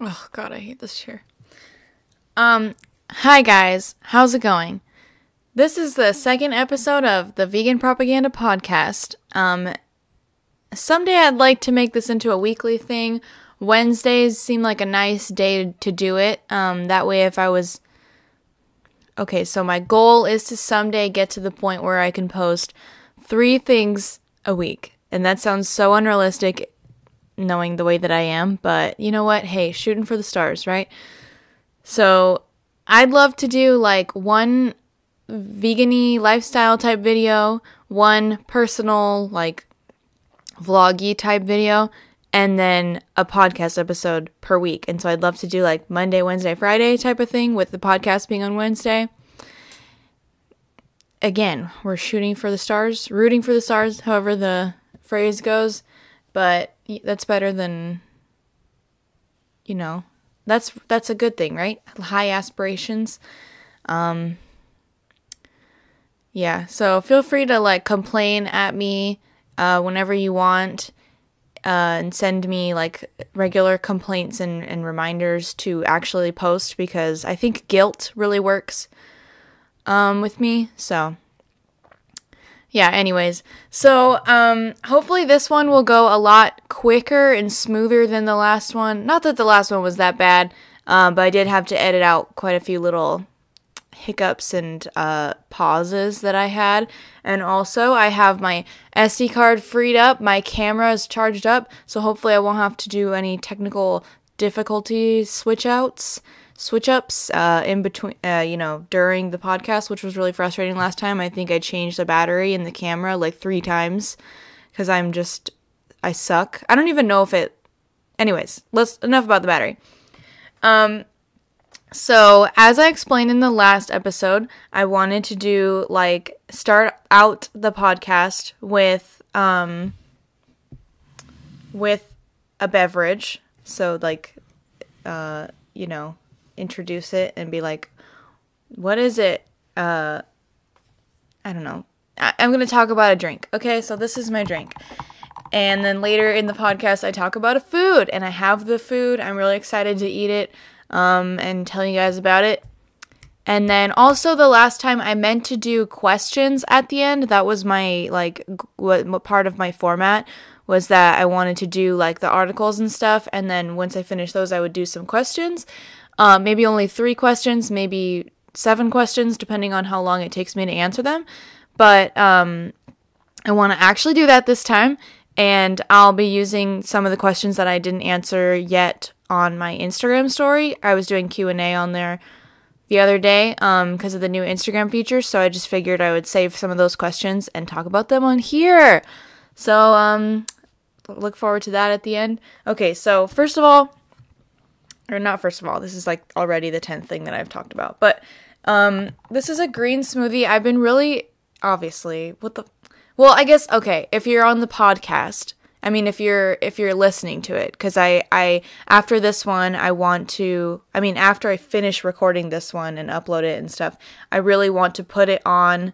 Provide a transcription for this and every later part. Oh God, I hate this chair. Hi guys, how's it going? This is the second episode of the Vegan Propaganda Podcast. Someday I'd like to make this into a weekly thing. Wednesdays seem like a nice day to do it. That way if I was... Okay, so my goal is to someday get to the point where I can post 3 things a week. And that sounds so unrealistic knowing the way that I am, but you know what? Hey, shooting for the stars, right? So I'd love to do like one vegan-y lifestyle type video, one personal like vloggy type video, and then a podcast episode per week. And so I'd love to do like Monday, Wednesday, Friday type of thing with the podcast being on Wednesday. Again, we're shooting for the stars, rooting for the stars, however the phrase goes, but that's better than, you know, that's a good thing, right? High aspirations. Yeah, so feel free to like complain at me whenever you want. And send me like regular complaints and reminders to actually post, because I think guilt really works with me. So yeah, anyways, so hopefully this one will go a lot quicker and smoother than the last one. Not that the last one was that bad, but I did have to edit out quite a few little hiccups and pauses that I had. And also I have my SD card freed up, my camera is charged up, so hopefully I won't have to do any technical difficulty switch ups in between, you know, during the podcast, which was really frustrating last time. I think I changed the battery in the camera like 3 times because I suck. I don't even know if it... Anyways, enough about the battery. So, as I explained in the last episode, I wanted to do, like, start out the podcast with a beverage. So, like, you know, introduce it and be like, what is it? I don't know. I'm going to talk about a drink. Okay, so this is my drink. And then later in the podcast, I talk about a food. And I have the food. I'm really excited to eat it. And tell you guys about it. And then also the last time I meant to do questions at the end. That was my, like, what part of my format was that I wanted to do, like, the articles and stuff. And then once I finished those, I would do some questions. Maybe only 3 questions, maybe 7 questions, depending on how long it takes me to answer them. But I want to actually do that this time. And I'll be using some of the questions that I didn't answer yet on my Instagram story. I was doing Q&A on there the other day because of the new Instagram feature. So I just figured I would save some of those questions and talk about them on here. So look forward to that at the end. Okay, so first of all, or not first of all, this is like already the 10th thing that I've talked about. But this is a green smoothie. I've been really, obviously, Well, I guess, okay, if you're on the podcast, I mean, if you're listening to it, because I after this one, after I finish recording this one and upload it and stuff, I really want to put it on,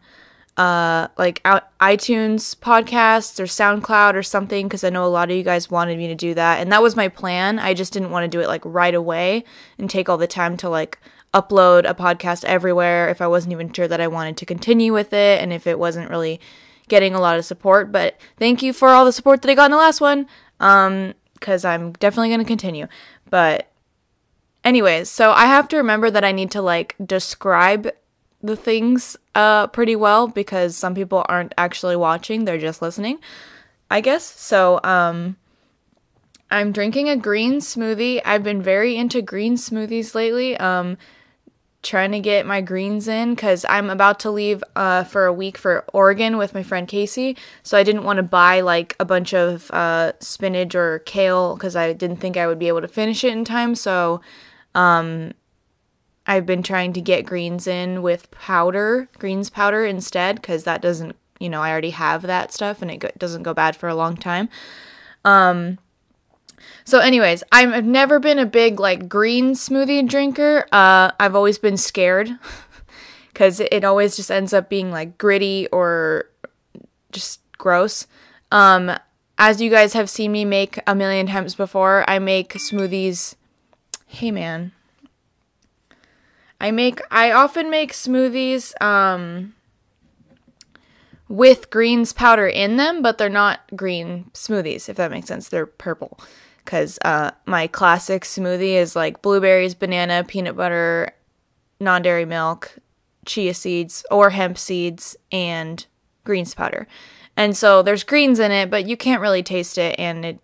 like, iTunes podcasts or SoundCloud or something, because I know a lot of you guys wanted me to do that, and that was my plan. I just didn't want to do it, like, right away and take all the time to, like, upload a podcast everywhere if I wasn't even sure that I wanted to continue with it and if it wasn't really getting a lot of support. But thank you for all the support that I got in the last one, because I'm definitely going to continue. But anyways, so I have to remember that I need to, like, describe the things pretty well, because some people aren't actually watching, they're just listening, I guess. So I'm drinking a green smoothie. I've been very into green smoothies lately, trying to get my greens in, because I'm about to leave for a week for Oregon with my friend Casey, so I didn't want to buy like a bunch of spinach or kale because I didn't think I would be able to finish it in time. So I've been trying to get greens in with greens powder instead, because that doesn't, you know, I already have that stuff and it doesn't go bad for a long time. So anyways, I've never been a big, like, green smoothie drinker. I've always been scared because it always just ends up being, like, gritty or just gross. As you guys have seen me make a million times before, I make smoothies hey man. I often make smoothies with greens powder in them, but they're not green smoothies, if that makes sense. They're purple. Because my classic smoothie is like blueberries, banana, peanut butter, non-dairy milk, chia seeds or hemp seeds, and greens powder. And so there's greens in it, but you can't really taste it, and it,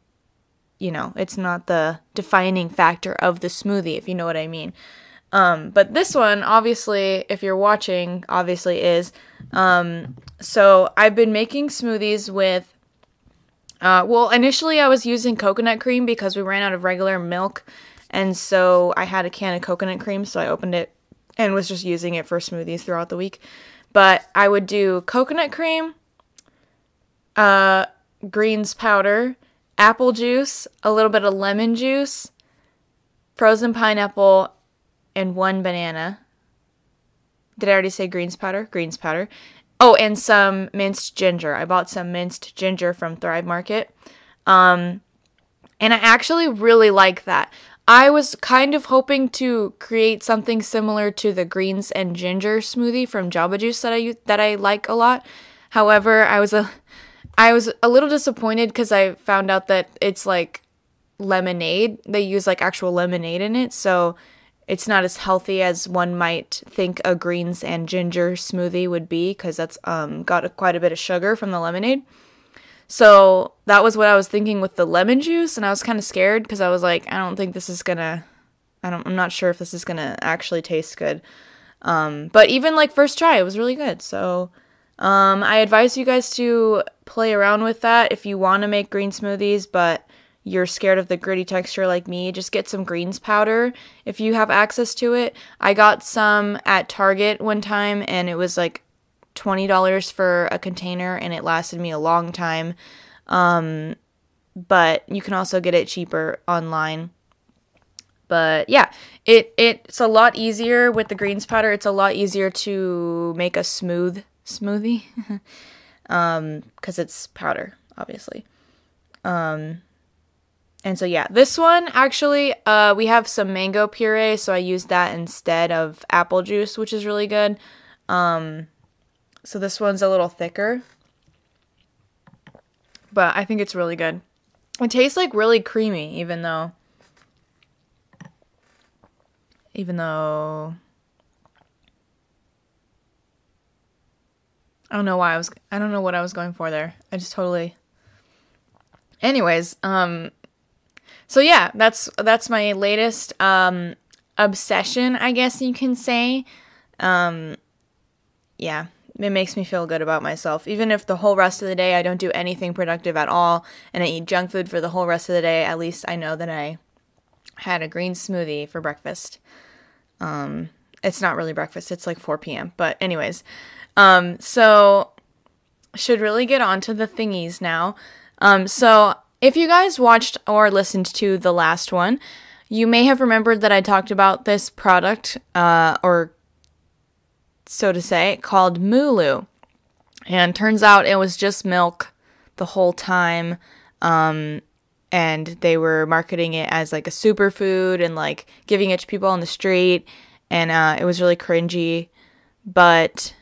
you know, it's not the defining factor of the smoothie, if you know what I mean. But this one, obviously, if you're watching, obviously is. So I've been making smoothies with, well, initially I was using coconut cream because we ran out of regular milk. And so I had a can of coconut cream, so I opened it and was just using it for smoothies throughout the week. But I would do coconut cream, greens powder, apple juice, a little bit of lemon juice, frozen pineapple, and one banana. Did I already say greens powder? Greens powder. Oh, and some minced ginger. I bought some minced ginger from Thrive Market. And I actually really like that. I was kind of hoping to create something similar to the greens and ginger smoothie from Jamba Juice that I like a lot. However, I was a little disappointed because I found out that it's like lemonade. They use like actual lemonade in it, so it's not as healthy as one might think a greens and ginger smoothie would be, because that's got quite a bit of sugar from the lemonade. So that was what I was thinking with the lemon juice, and I was kind of scared because I was like, I don't think this is gonna, I'm not sure if this is gonna actually taste good. But even like first try, it was really good. So I advise you guys to play around with that if you want to make green smoothies, but you're scared of the gritty texture like me, just get some greens powder if you have access to it. I got some at Target one time, and it was like $20 for a container, and it lasted me a long time. But you can also get it cheaper online. But yeah, it's a lot easier with the greens powder. It's a lot easier to make a smooth smoothie because it's powder, obviously. And so, yeah, this one, actually, we have some mango puree, so I used that instead of apple juice, which is really good. So this one's a little thicker, but I think it's really good. It tastes, like, really creamy, even though, I don't know why I don't know what I was going for there. I just totally, anyways, so yeah, that's my latest obsession, I guess you can say. Yeah, it makes me feel good about myself. Even if the whole rest of the day I don't do anything productive at all and I eat junk food for the whole rest of the day, at least I know that I had a green smoothie for breakfast. It's not really breakfast. It's like 4 p.m. But anyways, so should really get on to the thingies now. So if you guys watched or listened to the last one, you may have remembered that I talked about this product, or so to say, called Mulu. And turns out it was just milk the whole time, and they were marketing it as like a superfood and like giving it to people on the street, and it was really cringy. But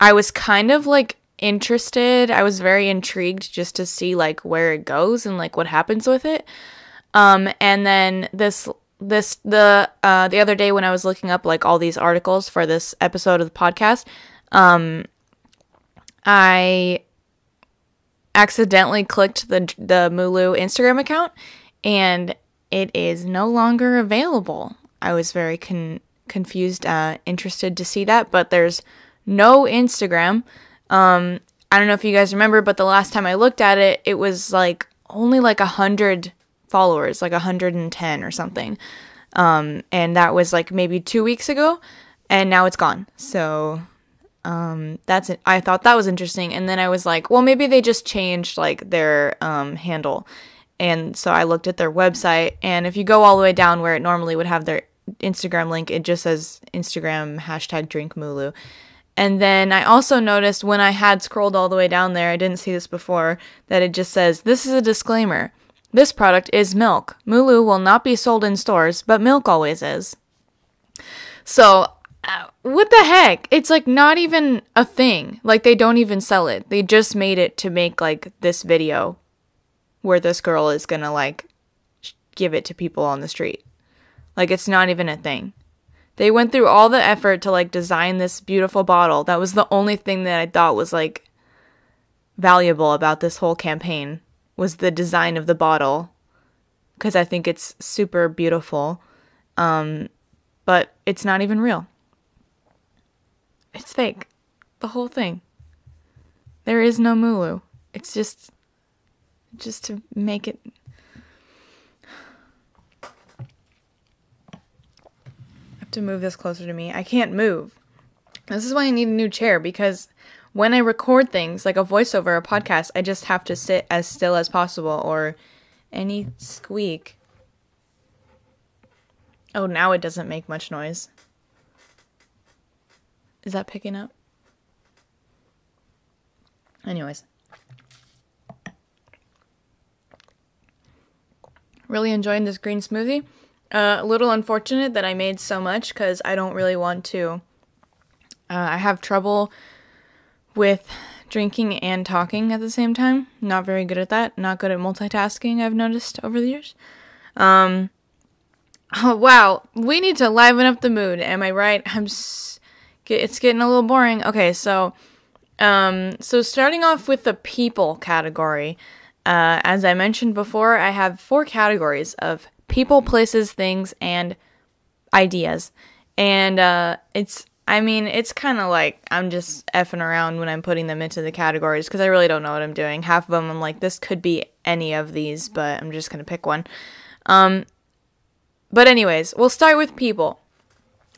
I was kind of like interested. I was very intrigued just to see like where it goes and like what happens with it. And then the other day when I was looking up like all these articles for this episode of the podcast, I accidentally clicked the Mulu Instagram account, and it is no longer available. I was very confused, interested to see that, but there's no Instagram. I don't know if you guys remember, but the last time I looked at it, it was like only like 100 followers, like 110 or something. And that was like maybe 2 weeks ago, and now it's gone. So, that's it. I thought that was interesting. And then I was like, well, maybe they just changed like their, handle. And so I looked at their website, and if you go all the way down where it normally would have their Instagram link, it just says Instagram #drinkmulu. And then I also noticed when I had scrolled all the way down there, I didn't see this before, that it just says, this is a disclaimer. This product is milk. Mulu will not be sold in stores, but milk always is. So, what the heck? It's, like, not even a thing. Like, they don't even sell it. They just made it to make, like, this video where this girl is gonna, like, give it to people on the street. Like, it's not even a thing. They went through all the effort to, like, design this beautiful bottle. That was the only thing that I thought was, like, valuable about this whole campaign was the design of the bottle, because I think it's super beautiful, but it's not even real. It's fake. The whole thing. There is no Mulu. It's just to make it... to move this closer to me. I can't move. This is why I need a new chair, because when I record things like a voiceover, a podcast, I just have to sit as still as possible or any squeak. Oh, now it doesn't make much noise. Is that picking up? Anyways. Really enjoying this green smoothie. A little unfortunate that I made so much because I don't really want to. I have trouble with drinking and talking at the same time. Not very good at that. Not good at multitasking, I've noticed over the years. Oh, wow. We need to liven up the mood. Am I right? It's getting a little boring. Okay, so starting off with the people category. As I mentioned before, I have four categories of people, places, things, and ideas. And it's kind of like I'm just effing around when I'm putting them into the categories because I really don't know what I'm doing. Half of them I'm like, this could be any of these, but I'm just going to pick one. But anyways, we'll start with people.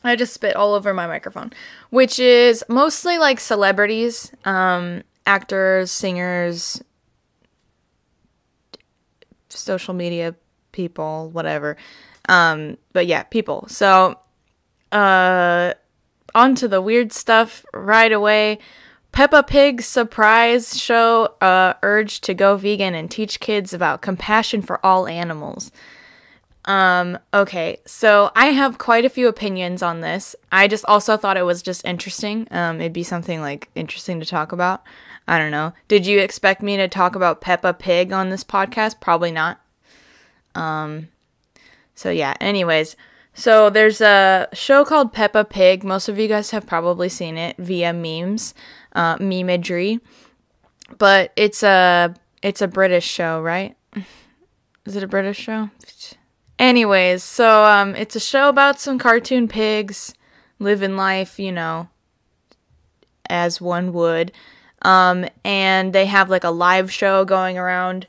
I just spit all over my microphone, which is mostly like celebrities, actors, singers, social media people, whatever. But yeah, people. So, onto the weird stuff right away. Peppa Pig surprise show, urged to go vegan and teach kids about compassion for all animals. Okay. So I have quite a few opinions on this. I just also thought it was just interesting. It'd be something like interesting to talk about. I don't know. Did you expect me to talk about Peppa Pig on this podcast? Probably not. So yeah, anyways, so there's a show called Peppa Pig. Most of you guys have probably seen it via memes, memeagery, but it's a British show, right? Is it a British show? Anyways, so, it's a show about some cartoon pigs living life, you know, as one would. And they have like a live show going around,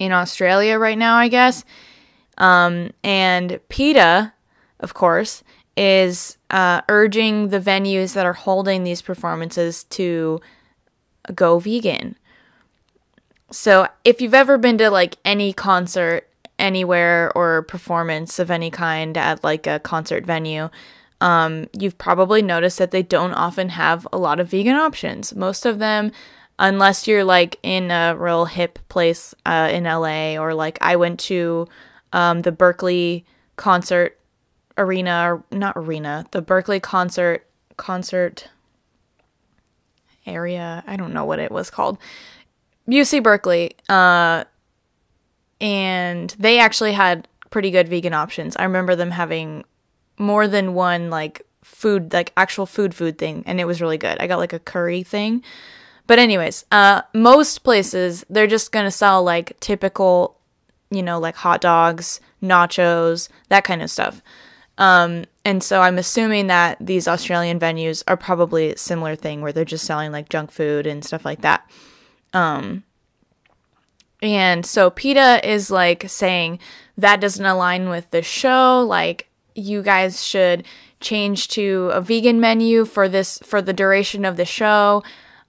in Australia right now, I guess. And PETA, of course, is urging the venues that are holding these performances to go vegan. So if you've ever been to like any concert anywhere or performance of any kind at like a concert venue, you've probably noticed that they don't often have a lot of vegan options. Most of them, unless you're, like, in a real hip place in LA, or, like, I went to the Berkeley concert arena, the Berkeley concert area, I don't know what it was called, UC Berkeley, and they actually had pretty good vegan options. I remember them having more than one, like, food, like, actual food thing, and it was really good. I got, like, a curry thing. But anyways, most places, they're just going to sell, like, typical, you know, like, hot dogs, nachos, that kind of stuff. And so I'm assuming that these Australian venues are probably a similar thing where they're just selling, like, junk food and stuff like that. And so PETA is, like, saying that doesn't align with the show, like, you guys should change to a vegan menu for the duration of the show.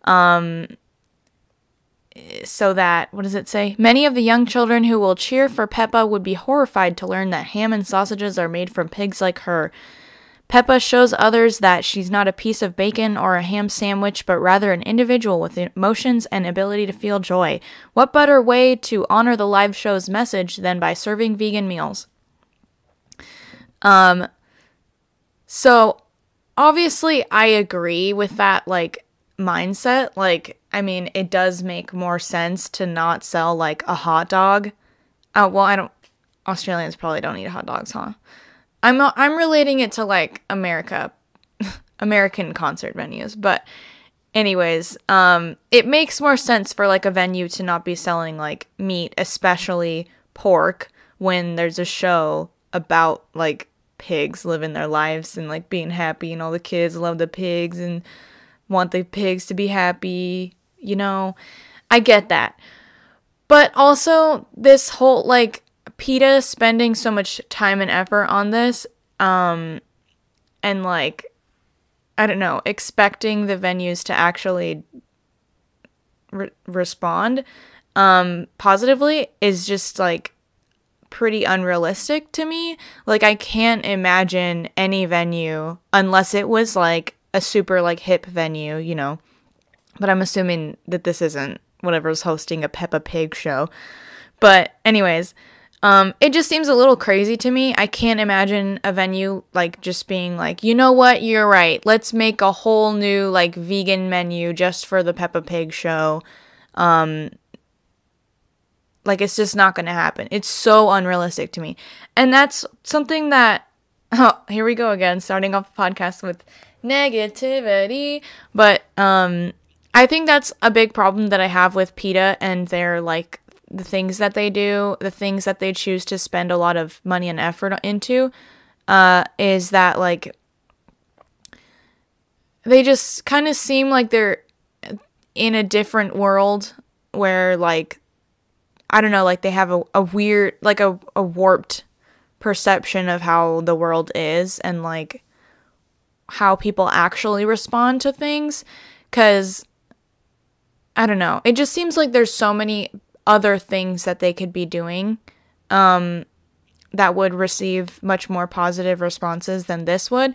So that, what does it say? Many of the young children who will cheer for Peppa would be horrified to learn that ham and sausages are made from pigs like her. Peppa shows others that she's not a piece of bacon or a ham sandwich, but rather an individual with emotions and ability to feel joy. What better way to honor the live show's message than by serving vegan meals? So obviously I agree with that, like, mindset. Like, I mean, it does make more sense to not sell, like, a hot dog. Oh, well, I don't, Australians probably don't eat hot dogs, huh? I'm relating it to, like, American concert venues, but anyways, it makes more sense for, like, a venue to not be selling, like, meat, especially pork, when there's a show about, like, pigs living their lives and, like, being happy, and all the kids love the pigs and want the pigs to be happy, you know? I get that. But also, this whole, like, PETA spending so much time and effort on this, and, like, I don't know, expecting the venues to actually respond positively is just, like, pretty unrealistic to me. Like, I can't imagine any venue, unless it was, like, a super, like, hip venue, you know, but I'm assuming that this isn't whatever's hosting a Peppa Pig show. But anyways, it just seems a little crazy to me. I can't imagine a venue, like, just being like, you know what, you're right, let's make a whole new, like, vegan menu just for the Peppa Pig show. Like, it's just not going to happen. It's so unrealistic to me. And that's something that, oh, here we go again, starting off the podcast with negativity. But I think that's a big problem that I have with PETA and their, like, the things that they do, the things that they choose to spend a lot of money and effort into, is that, like, they just kind of seem like they're in a different world where, like, I don't know, like, they have a weird, like, a warped perception of how the world is and, like, how people actually respond to things. 'Cause, I don't know, it just seems like there's so many other things that they could be doing that would receive much more positive responses than this would.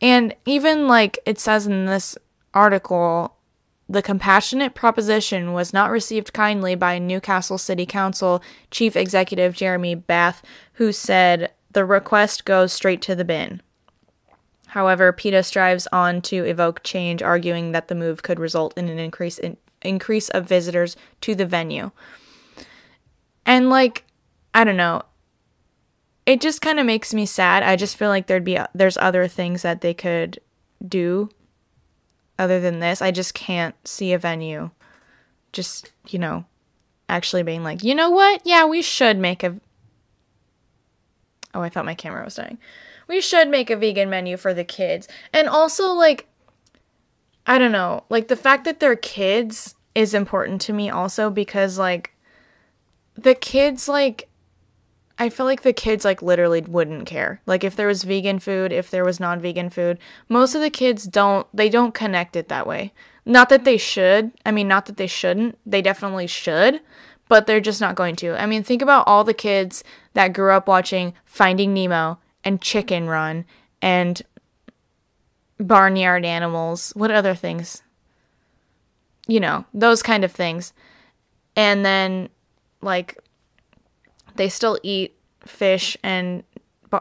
And even, like it says in this article, the compassionate proposition was not received kindly by Newcastle City Council Chief Executive Jeremy Bath, who said the request goes straight to the bin. However, PETA strives on to evoke change, arguing that the move could result in an increase of visitors to the venue. And, like, I don't know, it just kind of makes me sad. I just feel like there's other things that they could do other than this. I just can't see a venue just, you know, actually being like, you know what? Yeah, we should make a... Oh, I thought my camera was dying. We should make a vegan menu for the kids. And also, like, I don't know, like, the fact that they're kids is important to me also, because, like, the kids, like, I feel like the kids, like, literally wouldn't care. Like, if there was vegan food, if there was non-vegan food, most of the kids don't connect it that way. Not that they should. I mean, not that they shouldn't. They definitely should, but they're just not going to. I mean, think about all the kids that grew up watching Finding Nemo and Chicken Run and barnyard animals. What other things? You know, those kind of things. And then, like, they still eat fish and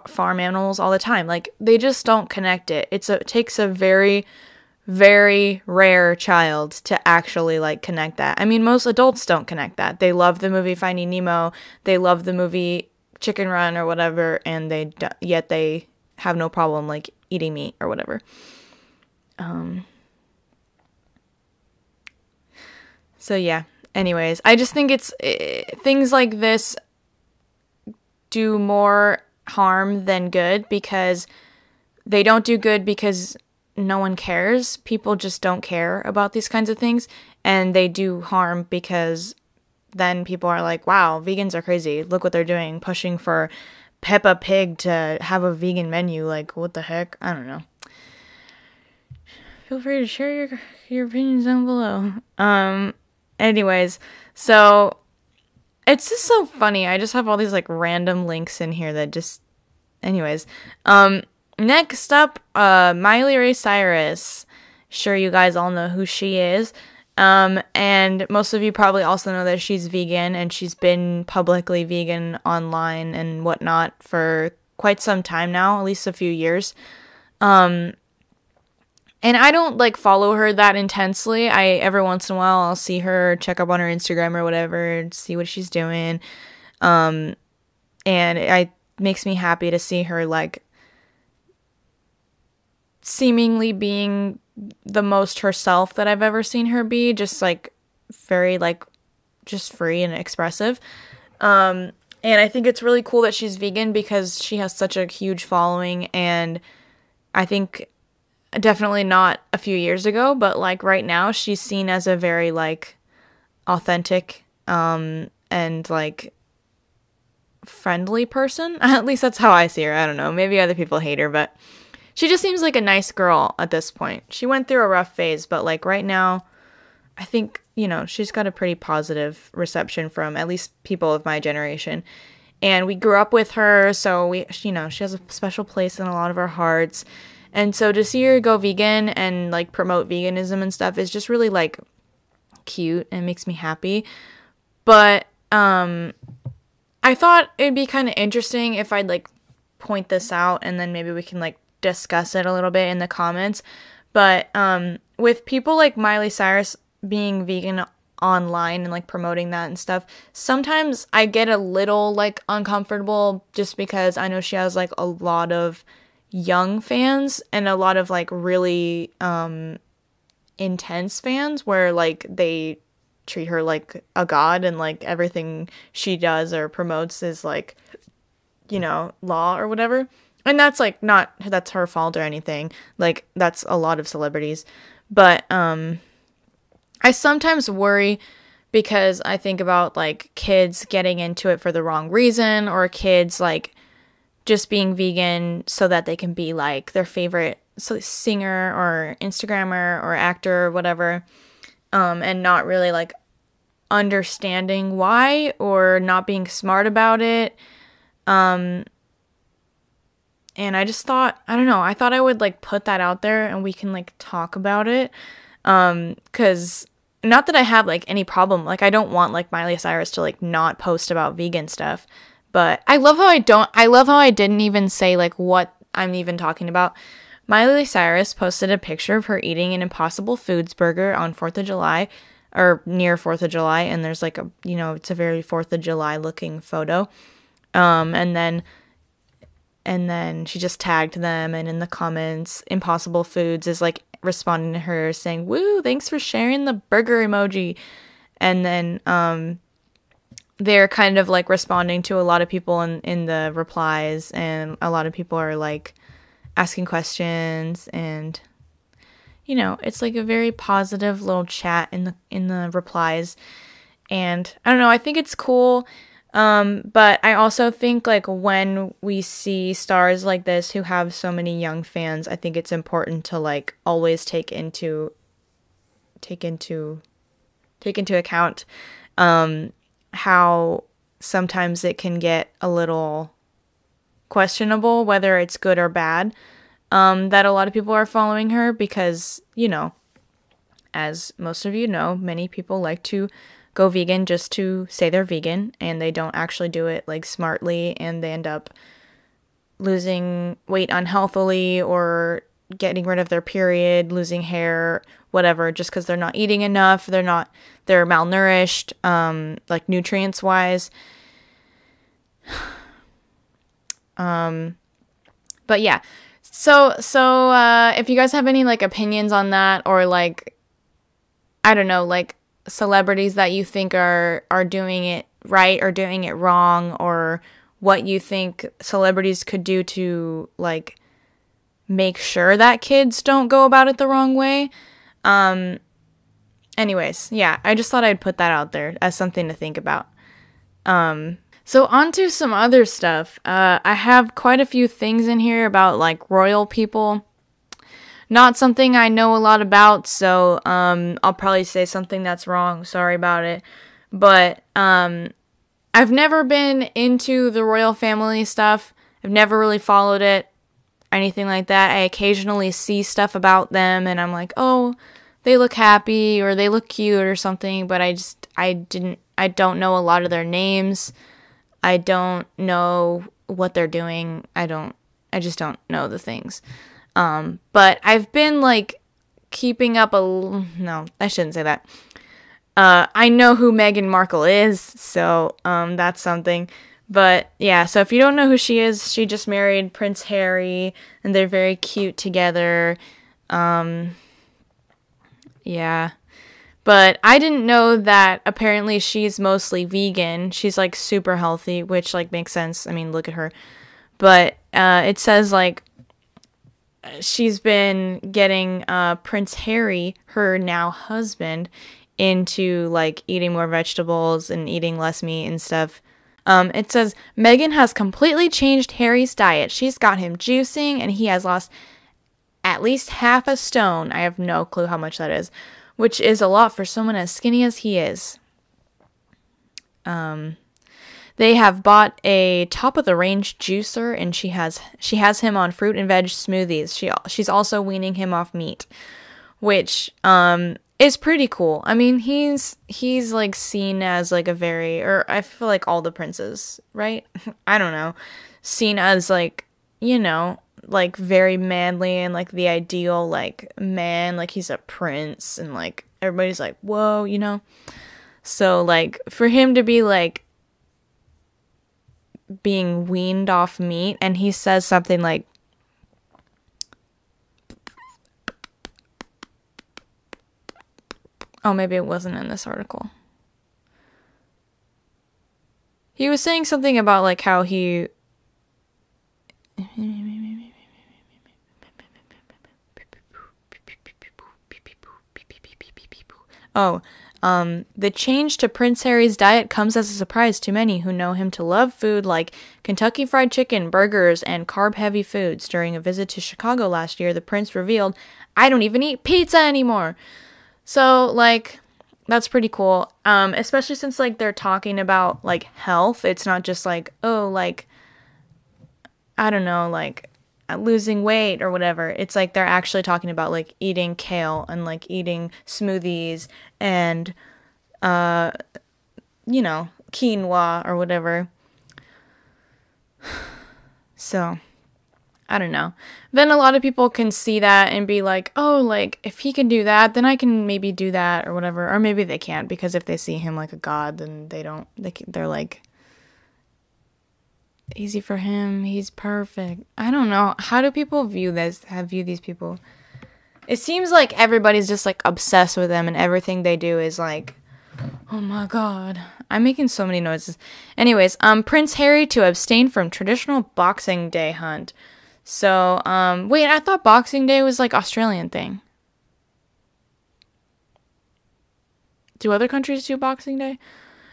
farm animals all the time. Like, they just don't connect it. It takes a very, very rare child to actually, like, connect that. I mean, most adults don't connect that. They love the movie Finding Nemo. They love the movie Chicken Run or whatever, and yet they have no problem, like, eating meat or whatever. So yeah, anyways, I just think things like this do more harm than good, because they don't do good because no one cares. People just don't care about these kinds of things, and they do harm because then people are like, wow, vegans are crazy. Look what they're doing, pushing for Peppa Pig to have a vegan menu. Like, what the heck? I don't know. Feel free to share your opinions down below. Anyways, so it's just so funny. I just have all these, like, random links in here that just... Anyways, Next up, Miley Ray Cyrus. Sure, you guys all know who she is. And most of you probably also know that she's vegan, and she's been publicly vegan online and whatnot for quite some time now, at least a few years. And I don't, like, follow her that intensely. Every once in a while, I'll see her, check up on her Instagram or whatever, and see what she's doing. And it makes me happy to see her, like, seemingly being the most herself that I've ever seen her be, just, like, very, like, just free and expressive. And I think it's really cool that she's vegan because she has such a huge following, and I think... definitely not a few years ago, but, like, right now she's seen as a very, like, authentic and, like, friendly person. At least that's how I see her. I don't know. Maybe other people hate her, but she just seems like a nice girl at this point. She went through a rough phase, but, like, right now I think, you know, she's got a pretty positive reception from at least people of my generation. And we grew up with her, so we, you know, she has a special place in a lot of our hearts. And so to see her go vegan and, like, promote veganism and stuff is just really, like, cute and makes me happy. But I thought it'd be kind of interesting if I'd, like, point this out, and then maybe we can, like, discuss it a little bit in the comments. But with people like Miley Cyrus being vegan online and, like, promoting that and stuff, sometimes I get a little, like, uncomfortable just because I know she has, like, a lot of young fans and a lot of, like, really intense fans where, like, they treat her like a god, and, like, everything she does or promotes is, like, you know, law or whatever. And that's, like, not that's her fault or anything, like, that's a lot of celebrities. But I sometimes worry because I think about, like, kids getting into it for the wrong reason, or kids, like, just being vegan so that they can be, like, their favorite singer or Instagrammer or actor or whatever, and not really, like, understanding why or not being smart about it. And I just thought, I don't know, I thought I would, like, put that out there and we can, like, talk about it. 'Cause not that I have, like, any problem. Like, I don't want, like, Miley Cyrus to, like, not post about vegan stuff. But I love how I didn't even say, like, what I'm even talking about. Miley Cyrus posted a picture of her eating an Impossible Foods burger on 4th of July, or near 4th of July, and there's, like, a, you know, it's a very 4th of July looking photo. And then she just tagged them, and in the comments, Impossible Foods is, like, responding to her saying, "Woo, thanks for sharing the burger emoji." And then, they're kind of, like, responding to a lot of people in the replies, and a lot of people are, like, asking questions, and, you know, it's, like, a very positive little chat in the replies. And I don't know, I think it's cool. But I also think, like, when we see stars like this who have so many young fans, I think it's important to, like, always take into account how sometimes it can get a little questionable whether it's good or bad, that a lot of people are following her because, you know, as most of you know, many people like to go vegan just to say they're vegan, and they don't actually do it, like, smartly, and they end up losing weight unhealthily or getting rid of their period, losing hair, whatever, just because they're not eating enough, they're malnourished, like, nutrients wise. But yeah, so if you guys have any, like, opinions on that, or, like, I don't know, like, celebrities that you think are doing it right or doing it wrong, or what you think celebrities could do to, like, make sure that kids don't go about it the wrong way. Anyways, yeah, I just thought I'd put that out there as something to think about. So on to some other stuff. I have quite a few things in here about, like, royal people. Not something I know a lot about, so I'll probably say something that's wrong. Sorry about it. But I've never been into the royal family stuff. I've never really followed it. or anything like that. I occasionally see stuff about them and I'm like, oh, they look happy or they look cute or something, but I don't know a lot of their names. I don't know what they're doing. I just don't know the things. But I've been like keeping up no, I shouldn't say that. I know who Meghan Markle is, so that's something. But yeah, so if you don't know who she is, she just married Prince Harry and they're very cute together. Yeah. But I didn't know that apparently she's mostly vegan. She's like super healthy, which like makes sense. I mean, look at her. But it says like she's been getting Prince Harry, her now husband, into like eating more vegetables and eating less meat and stuff. It says Meghan has completely changed Harry's diet. She's got him juicing and he has lost at least half a stone. I have no clue how much that is, which is a lot for someone as skinny as he is. They have bought a top-of-the-range juicer, and she has him on fruit and veg smoothies. She's also weaning him off meat, which is pretty cool. I mean, he's like seen as like a very, or I feel like all the princes, right? I don't know, seen as like, you know, like very manly and like the ideal like man, like he's a prince and like everybody's like, whoa, you know. So like for him to be like being weaned off meat, and he says something like, oh, maybe it wasn't in this article. He was saying something about like how he the change to Prince Harry's diet comes as a surprise to many who know him to love food like Kentucky Fried Chicken, burgers, and carb-heavy foods. During a visit to Chicago last year, the prince revealed, "I don't even eat pizza anymore." So, like, that's pretty cool. Especially since, like, they're talking about, like, health. It's not just, like, oh, like, I don't know, like, losing weight or whatever. It's like they're actually talking about like eating kale and like eating smoothies and you know, quinoa or whatever. So I don't know, then a lot of people can see that and be like, oh, like if he can do that, then I can maybe do that or whatever. Or maybe they can't, because if they see him like a god, then they don't, they're like, easy for him, he's perfect. I don't know. How do people view this? View these people? It seems like everybody's just like obsessed with them, and everything they do is like, oh my god. I'm making so many noises. Anyways, Prince Harry to abstain from traditional Boxing Day hunt. So, wait, I thought Boxing Day was like Australian thing. Do other countries do Boxing Day?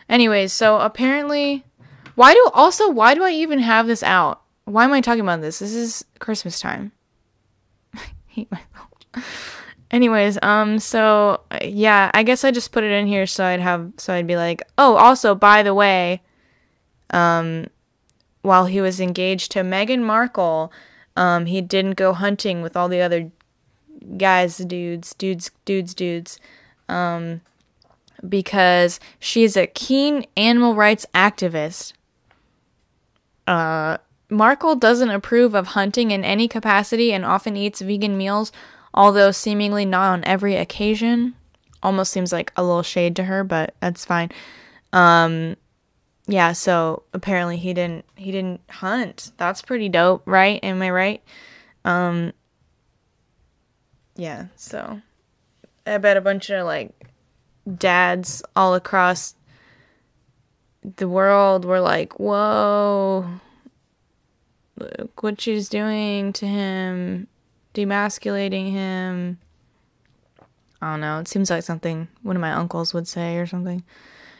Anyways, so apparently, why do I even have this out? Why am I talking about this? This is Christmas time. I hate myself. Anyways, so yeah, I guess I just put it in here so I'd be like, oh, also, by the way, while he was engaged to Meghan Markle, he didn't go hunting with all the other guys, dudes. Because she's a keen animal rights activist. Markle doesn't approve of hunting in any capacity and often eats vegan meals, although seemingly not on every occasion. Almost seems like a little shade to her, but that's fine. Yeah, so apparently he didn't hunt. That's pretty dope, right? Am I right? Yeah, so I bet a bunch of like dads all across the world were like, whoa, look what she's doing to him, demasculating him. I don't know, it seems like something one of my uncles would say or something.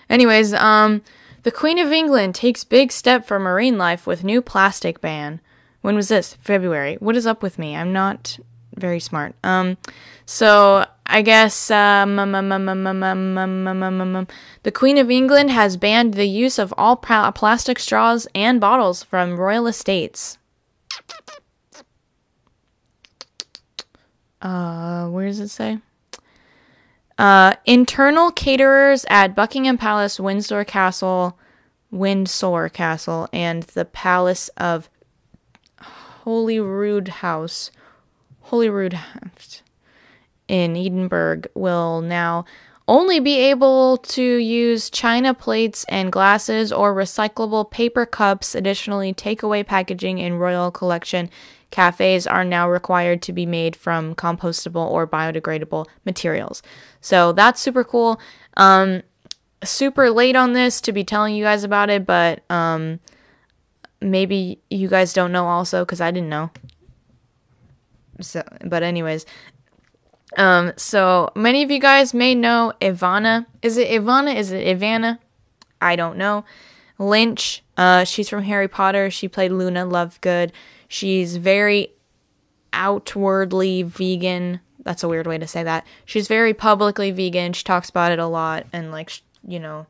Anyways, the Queen of England takes big step for marine life with new plastic ban. When was this? February. What is up with me? I'm not very smart. So I guess the Queen of England has banned the use of all plastic straws and bottles from royal estates. Where does it say? Internal caterers at Buckingham Palace, Windsor Castle, and the Palace of Holyrood House. In Edinburgh will now only be able to use china plates and glasses or recyclable paper cups. Additionally, takeaway packaging in Royal Collection cafes are now required to be made from compostable or biodegradable materials. So that's super cool. Super late on this to be telling you guys about it, but maybe you guys don't know also, because I didn't know. So, but anyways, so many of you guys may know Ivana. Is it Ivana? I don't know. Lynch. She's from Harry Potter. She played Luna Lovegood. She's very outwardly vegan. That's a weird way to say that. She's very publicly vegan. She talks about it a lot, and like, you know,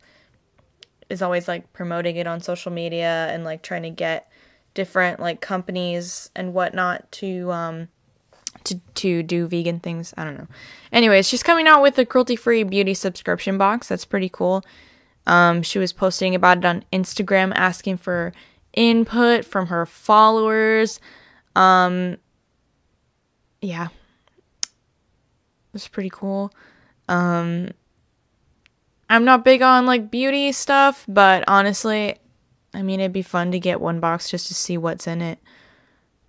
is always like promoting it on social media and like trying to get different like companies and whatnot to do vegan things. I don't know. Anyways, she's coming out with a cruelty-free beauty subscription box. That's pretty cool. She was posting about it on Instagram, asking for input from her followers. Yeah, it's pretty cool. I'm not big on like beauty stuff, but honestly, I mean, it'd be fun to get one box just to see what's in it.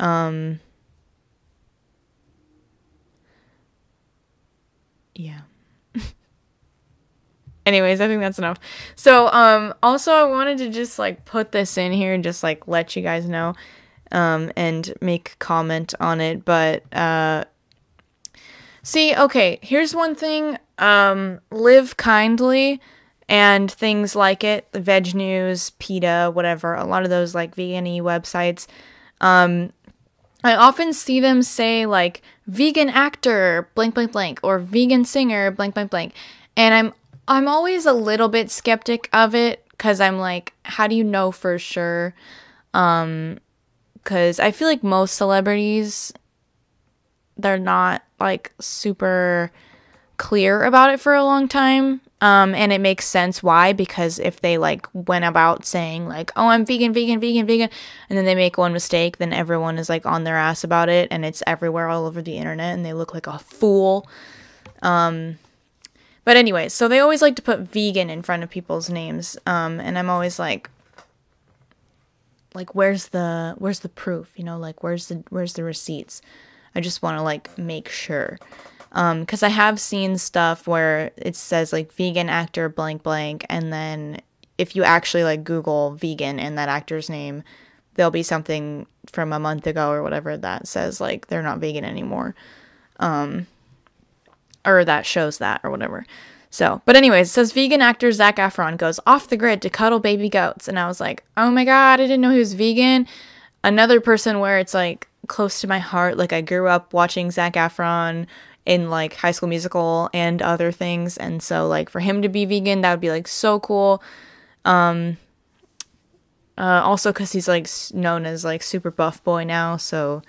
Yeah. Anyways, I think that's enough. So, also I wanted to just like put this in here and just like let you guys know, and make comment on it. But, see, okay, here's one thing, live kindly. And things like it, the Veg News, PETA, whatever, a lot of those, like, vegan-y websites, I often see them say, like, vegan actor, blank, blank, blank, or vegan singer, blank, blank, blank, and I'm always a little bit skeptic of it, because I'm like, how do you know for sure? Because I feel like most celebrities, they're not, like, super clear about it for a long time. And it makes sense why, because if they like went about saying like, oh, I'm vegan, vegan, vegan, vegan, and then they make one mistake, then everyone is like on their ass about it, and it's everywhere all over the internet, and they look like a fool. But anyways, so they always like to put vegan in front of people's names. And I'm always like, where's the proof, you know, like, where's the receipts? I just want to like make sure. Because I have seen stuff where it says, like, vegan actor blank blank, and then if you actually, like, Google vegan and that actor's name, there'll be something from a month ago or whatever that says, like, they're not vegan anymore, or that shows that or whatever. So, but anyways, it says vegan actor Zac Efron goes off the grid to cuddle baby goats, and I was like, oh my god, I didn't know he was vegan. Another person where it's, like, close to my heart, like, I grew up watching Zac Efron in like High School Musical and other things, and so like for him to be vegan, that would be like so cool. Also because he's like known as like super buff boy now, so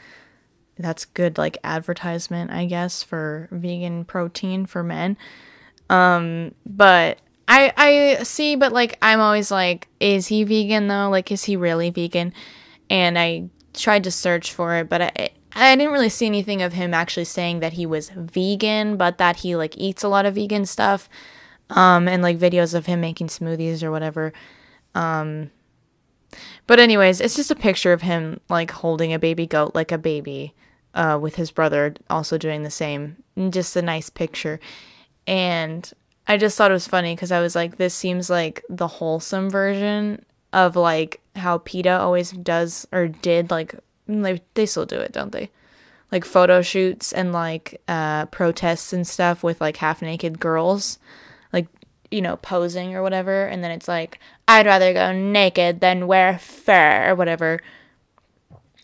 that's good like advertisement, I guess, for vegan protein for men. But I see, but like I'm always like, is he vegan though? Like, is he really vegan? And I tried to search for it, but I didn't really see anything of him actually saying that he was vegan, but that he, like, eats a lot of vegan stuff, and, like, videos of him making smoothies or whatever. But anyways, it's just a picture of him, like, holding a baby goat like a baby, with his brother also doing the same. Just a nice picture. And I just thought it was funny because I was like, this seems like the wholesome version of, like, how PETA always does or did, like they still do it, don't they? Like photo shoots and like protests and stuff with like half naked girls, like, you know, posing or whatever, and then it's like, I'd rather go naked than wear fur or whatever.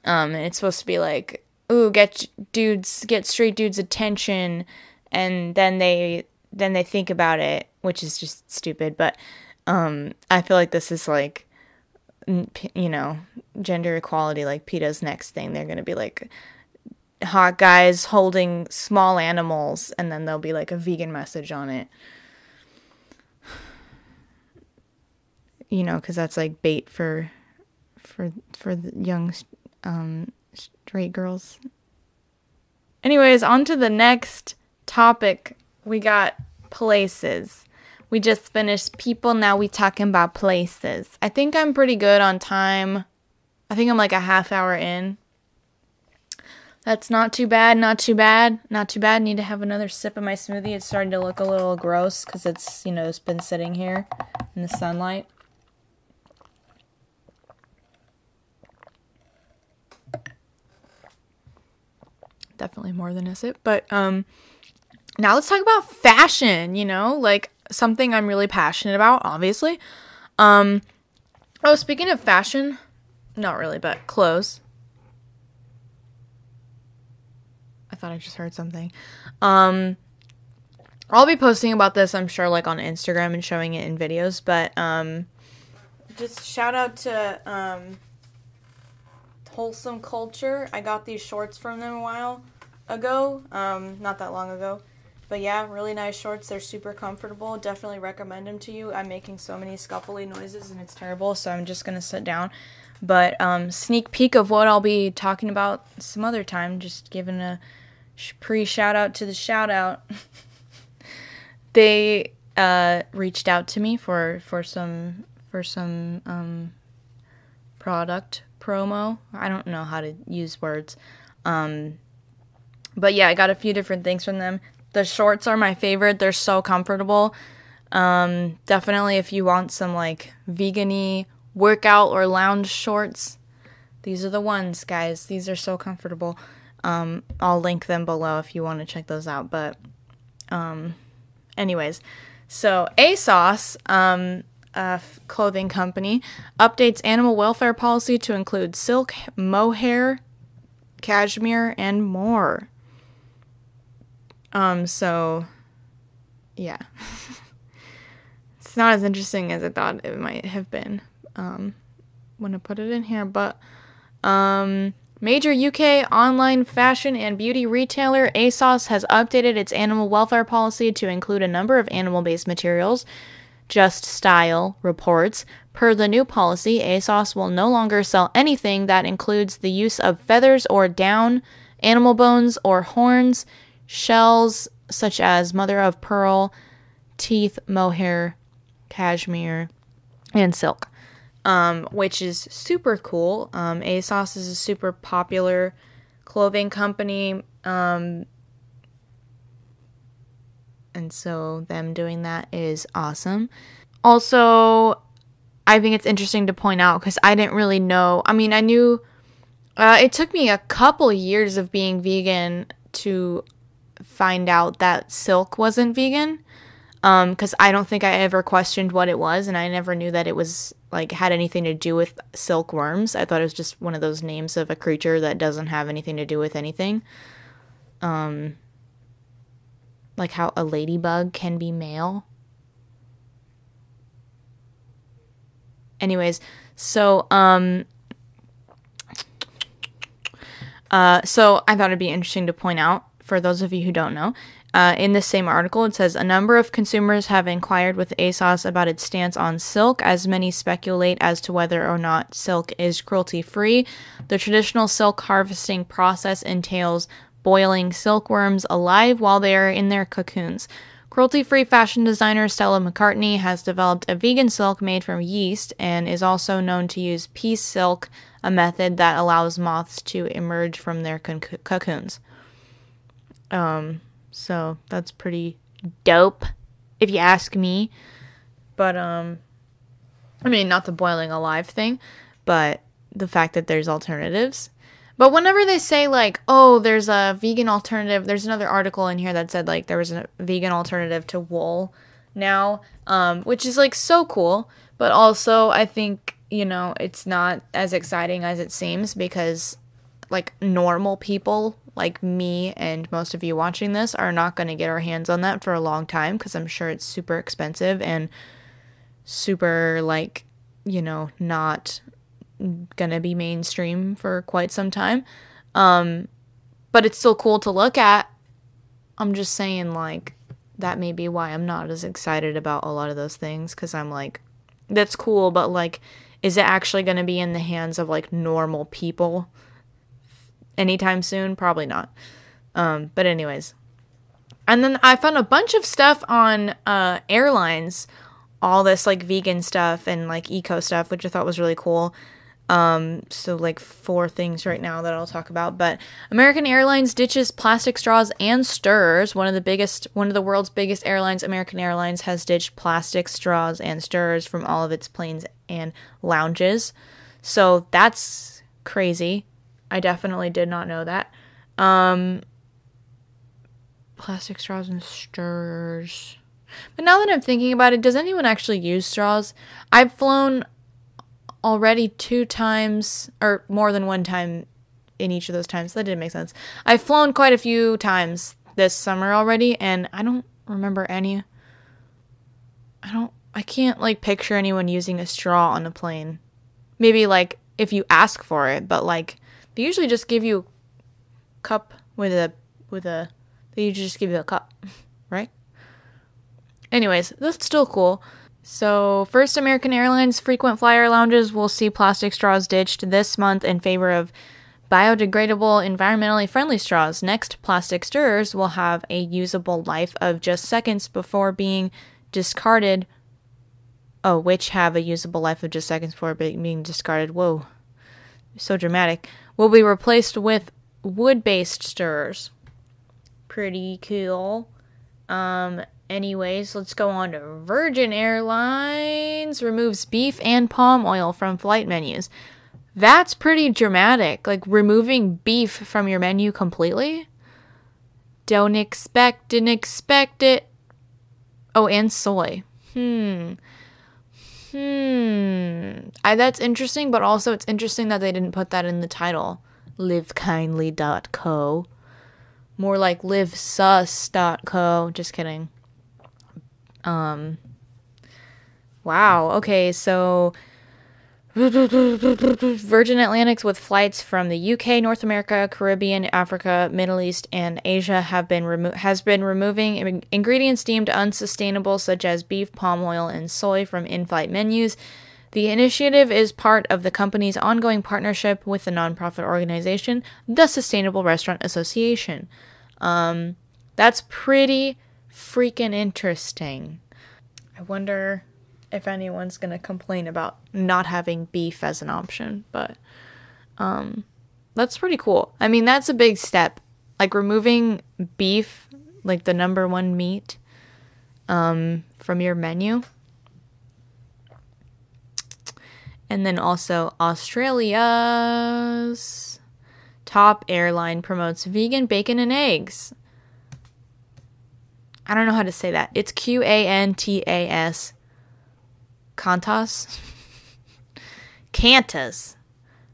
And it's supposed to be like, ooh, get straight dudes' attention, and then they think about it, which is just stupid. But I feel like this is like, you know, gender equality, like PETA's next thing. They're gonna be like, hot guys holding small animals, and then there'll be like a vegan message on it. You know, because that's like bait for the young straight girls. Anyways, on to the next topic. We got places. We just finished people. Now we talking about places. I think I'm pretty good on time. I think I'm like a half hour in. That's not too bad. Not too bad. Not too bad. Need to have another sip of my smoothie. It's starting to look a little gross because it's, you know, it's been sitting here in the sunlight. Definitely more than a sip. But now let's talk about fashion, you know, like something I'm really passionate about, obviously. Oh, speaking of fashion, not really, but clothes. I thought I just heard something. I'll be posting about this, I'm sure, like on Instagram and showing it in videos, but just shout out to Wholesome Culture. I got these shorts from them a while ago, not that long ago. But yeah, really nice shorts. They're super comfortable. Definitely recommend them to you. I'm making so many scuffly noises and it's terrible, so I'm just going to sit down. But sneak peek of what I'll be talking about some other time. Just giving a pre-shout-out to the shout-out. They reached out to me for some product promo. I don't know how to use words. But yeah, I got a few different things from them. The shorts are my favorite. They're so comfortable. Definitely if you want some like vegan-y workout or lounge shorts, these are the ones, guys. These are so comfortable. I'll link them below if you want to check those out. But anyways, so ASOS, clothing company, updates animal welfare policy to include silk, mohair, cashmere, and more. So, yeah, it's not as interesting as I thought it might have been, when I put it in here, but, major UK online fashion and beauty retailer ASOS has updated its animal welfare policy to include a number of animal-based materials. Just Style reports, per the new policy, ASOS will no longer sell anything that includes the use of feathers or down, animal bones or horns, shells such as mother of pearl, teeth, mohair, cashmere, and silk, which is super cool. ASOS is a super popular clothing company, and so them doing that is awesome. Also, I think it's interesting to point out because I didn't really know. I mean, I knew. It took me a couple years of being vegan to find out that silk wasn't vegan, because I don't think I ever questioned what it was, and I never knew that it was like had anything to do with silkworms. I thought it was just one of those names of a creature that doesn't have anything to do with anything, like how a ladybug can be male. Anyways, so so I thought it'd be interesting to point out. For those of you who don't know, in this same article, it says, a number of consumers have inquired with ASOS about its stance on silk, as many speculate as to whether or not silk is cruelty-free. The traditional silk harvesting process entails boiling silkworms alive while they are in their cocoons. Cruelty-free fashion designer Stella McCartney has developed a vegan silk made from yeast and is also known to use pea silk, a method that allows moths to emerge from their cocoons. So that's pretty dope, if you ask me. But, I mean, not the boiling alive thing, but the fact that there's alternatives. But whenever they say, like, oh, there's a vegan alternative, there's another article in here that said, like, there was a vegan alternative to wool now, which is, like, so cool. But also, I think, you know, it's not as exciting as it seems because, like, normal people like me and most of you watching this are not going to get our hands on that for a long time because I'm sure it's super expensive and super, like, you know, not going to be mainstream for quite some time. but it's still cool to look at. I'm just saying, like, that may be why I'm not as excited about a lot of those things, because I'm like, that's cool, but, like, is it actually going to be in the hands of, like, normal people anytime soon? Probably not. But anyways. And then I found a bunch of stuff on airlines, all this, like, vegan stuff and, like, eco stuff, which I thought was really cool. So, like, 4 things right now that I'll talk about. But American Airlines ditches plastic straws and stirrers. One of the world's biggest airlines, American Airlines, has ditched plastic straws and stirrers from all of its planes and lounges. So that's crazy. I definitely did not know that. Plastic straws and stirrers. But now that I'm thinking about it, does anyone actually use straws? I've flown already 2 times, or more than 1 time in each of those times. That didn't make sense. I've flown quite a few times this summer already, and I don't remember any. I can't, like, picture anyone using a straw on a plane. Maybe, like, if you ask for it, but, like, they usually just give you a cup right? Anyways, that's still cool. So, first American Airlines frequent flyer lounges will see plastic straws ditched this month in favor of biodegradable, environmentally friendly straws. Next, plastic stirrers will have a usable life of just seconds before being discarded. Whoa. So dramatic. Will be replaced with wood-based stirrers. Pretty cool. Anyways, let's go on to Virgin Airlines removes beef and palm oil from flight menus. That's pretty dramatic. Like, removing beef from your menu completely? Didn't expect it. Oh, and soy. That's interesting, but also it's interesting that they didn't put that in the title. livekindly.co. More like livesus.co. Just kidding. Wow. Okay, so Virgin Atlantic's with flights from the UK, North America, Caribbean, Africa, Middle East, and Asia has been removing ingredients deemed unsustainable, such as beef, palm oil, and soy from in-flight menus. The initiative is part of the company's ongoing partnership with the nonprofit organization, the Sustainable Restaurant Association. That's pretty freaking interesting. I wonder if anyone's going to complain about not having beef as an option, but that's pretty cool. I mean, that's a big step. Like, removing beef, like the number one meat, from your menu. And then also Australia's top airline promotes vegan bacon and eggs. I don't know how to say that. It's Qantas.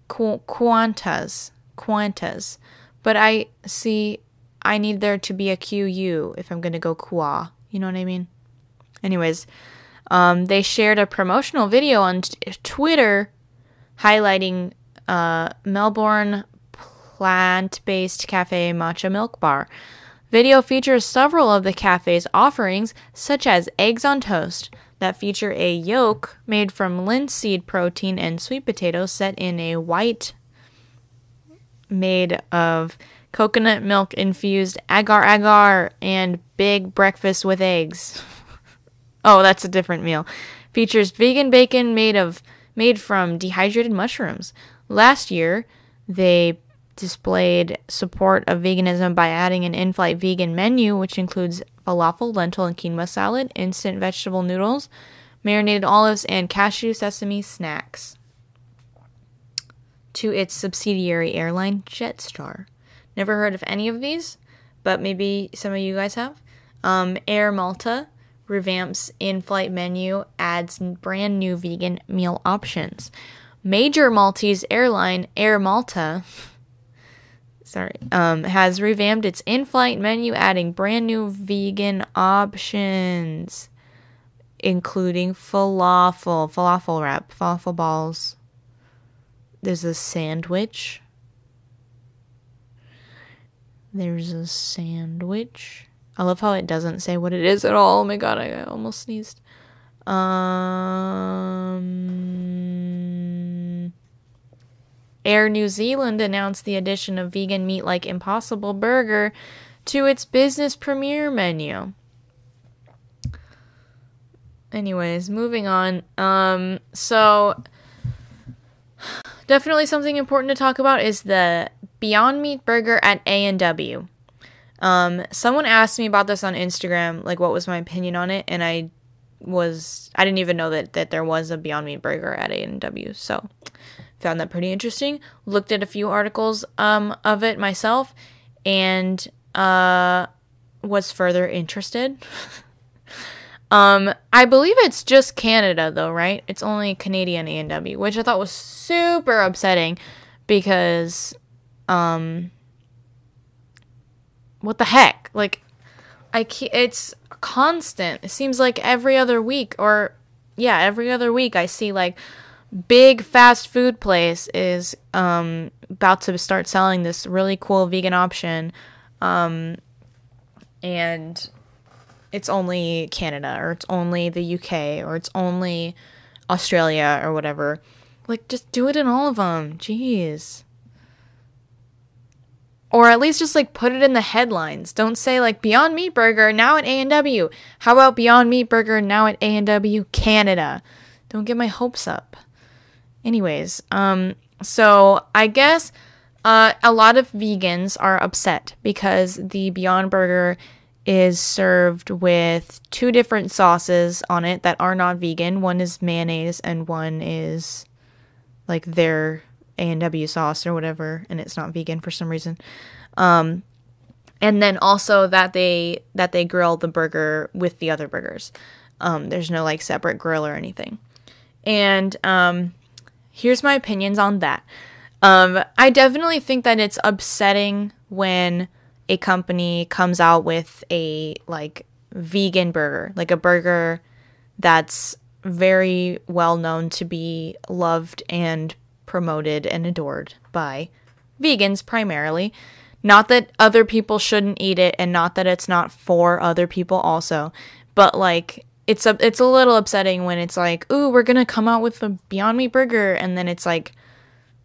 Qantas. But I need there to be a QU if I'm going to go qua. You know what I mean? Anyways, they shared a promotional video on Twitter highlighting Melbourne plant-based cafe matcha milk bar. Video features several of the cafe's offerings, such as eggs on toast that feature a yolk made from linseed protein and sweet potato set in a white made of coconut milk infused agar-agar, and big breakfast with eggs. Oh, that's a different meal. Features vegan bacon made from dehydrated mushrooms. Last year, they displayed support of veganism by adding an in-flight vegan menu, which includes falafel, lentil, and quinoa salad, instant vegetable noodles, marinated olives, and cashew sesame snacks to its subsidiary airline, Jetstar. Never heard of any of these, but maybe some of you guys have. Air Malta revamps in-flight menu, adds brand new vegan meal options. Major Maltese airline, Air Malta, has revamped its in-flight menu, adding brand new vegan options, including falafel wrap, falafel balls. There's a sandwich. There's a sandwich. I love how it doesn't say what it is at all. Oh my god, I almost sneezed. Air New Zealand announced the addition of vegan meat like Impossible Burger to its business premiere menu. Anyways, moving on. So definitely something important to talk about is the Beyond Meat burger at A&W. Someone asked me about this on Instagram, like what was my opinion on it, and I didn't even know that there was a Beyond Meat burger at A&W, so found that pretty interesting. Looked at a few articles of it myself, and was further interested. I believe it's just Canada though, right? It's only Canadian A&W, which I thought was super upsetting because what the heck? Like, it's constant. It seems like every other week I see like big fast food place is about to start selling this really cool vegan option, and it's only Canada, or it's only the UK, or it's only Australia, or whatever. Like, just do it in all of them. Jeez. Or at least just, like, put it in the headlines. Don't say, like, Beyond Meat Burger, now at A&W. How about Beyond Meat Burger, now at A&W, Canada? Don't get my hopes up. Anyways, so I guess a lot of vegans are upset because the Beyond Burger is served with two different sauces on it that are not vegan. One is mayonnaise and one is like their A&W sauce or whatever, and it's not vegan for some reason. And then also that they grill the burger with the other burgers. There's no like separate grill or anything. And here's my opinions on that. I definitely think that it's upsetting when a company comes out with a like vegan burger, like a burger that's very well known to be loved and promoted and adored by vegans primarily. Not that other people shouldn't eat it, and not that it's not for other people also, but like it's a little upsetting when it's like, ooh, we're gonna come out with a Beyond Meat burger, and then it's like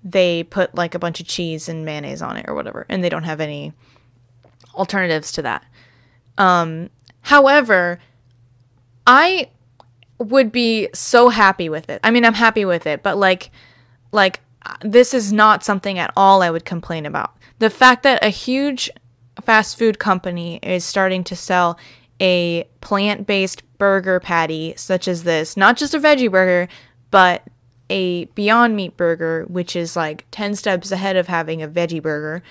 they put like a bunch of cheese and mayonnaise on it or whatever, and they don't have any alternatives to that. However, I would be so happy with it. I mean, I'm happy with it, but like this is not something at all I would complain about. The fact that a huge fast food company is starting to sell a plant-based burger patty such as this, not just a veggie burger, but a Beyond Meat burger, which is like 10 steps ahead of having a veggie burger,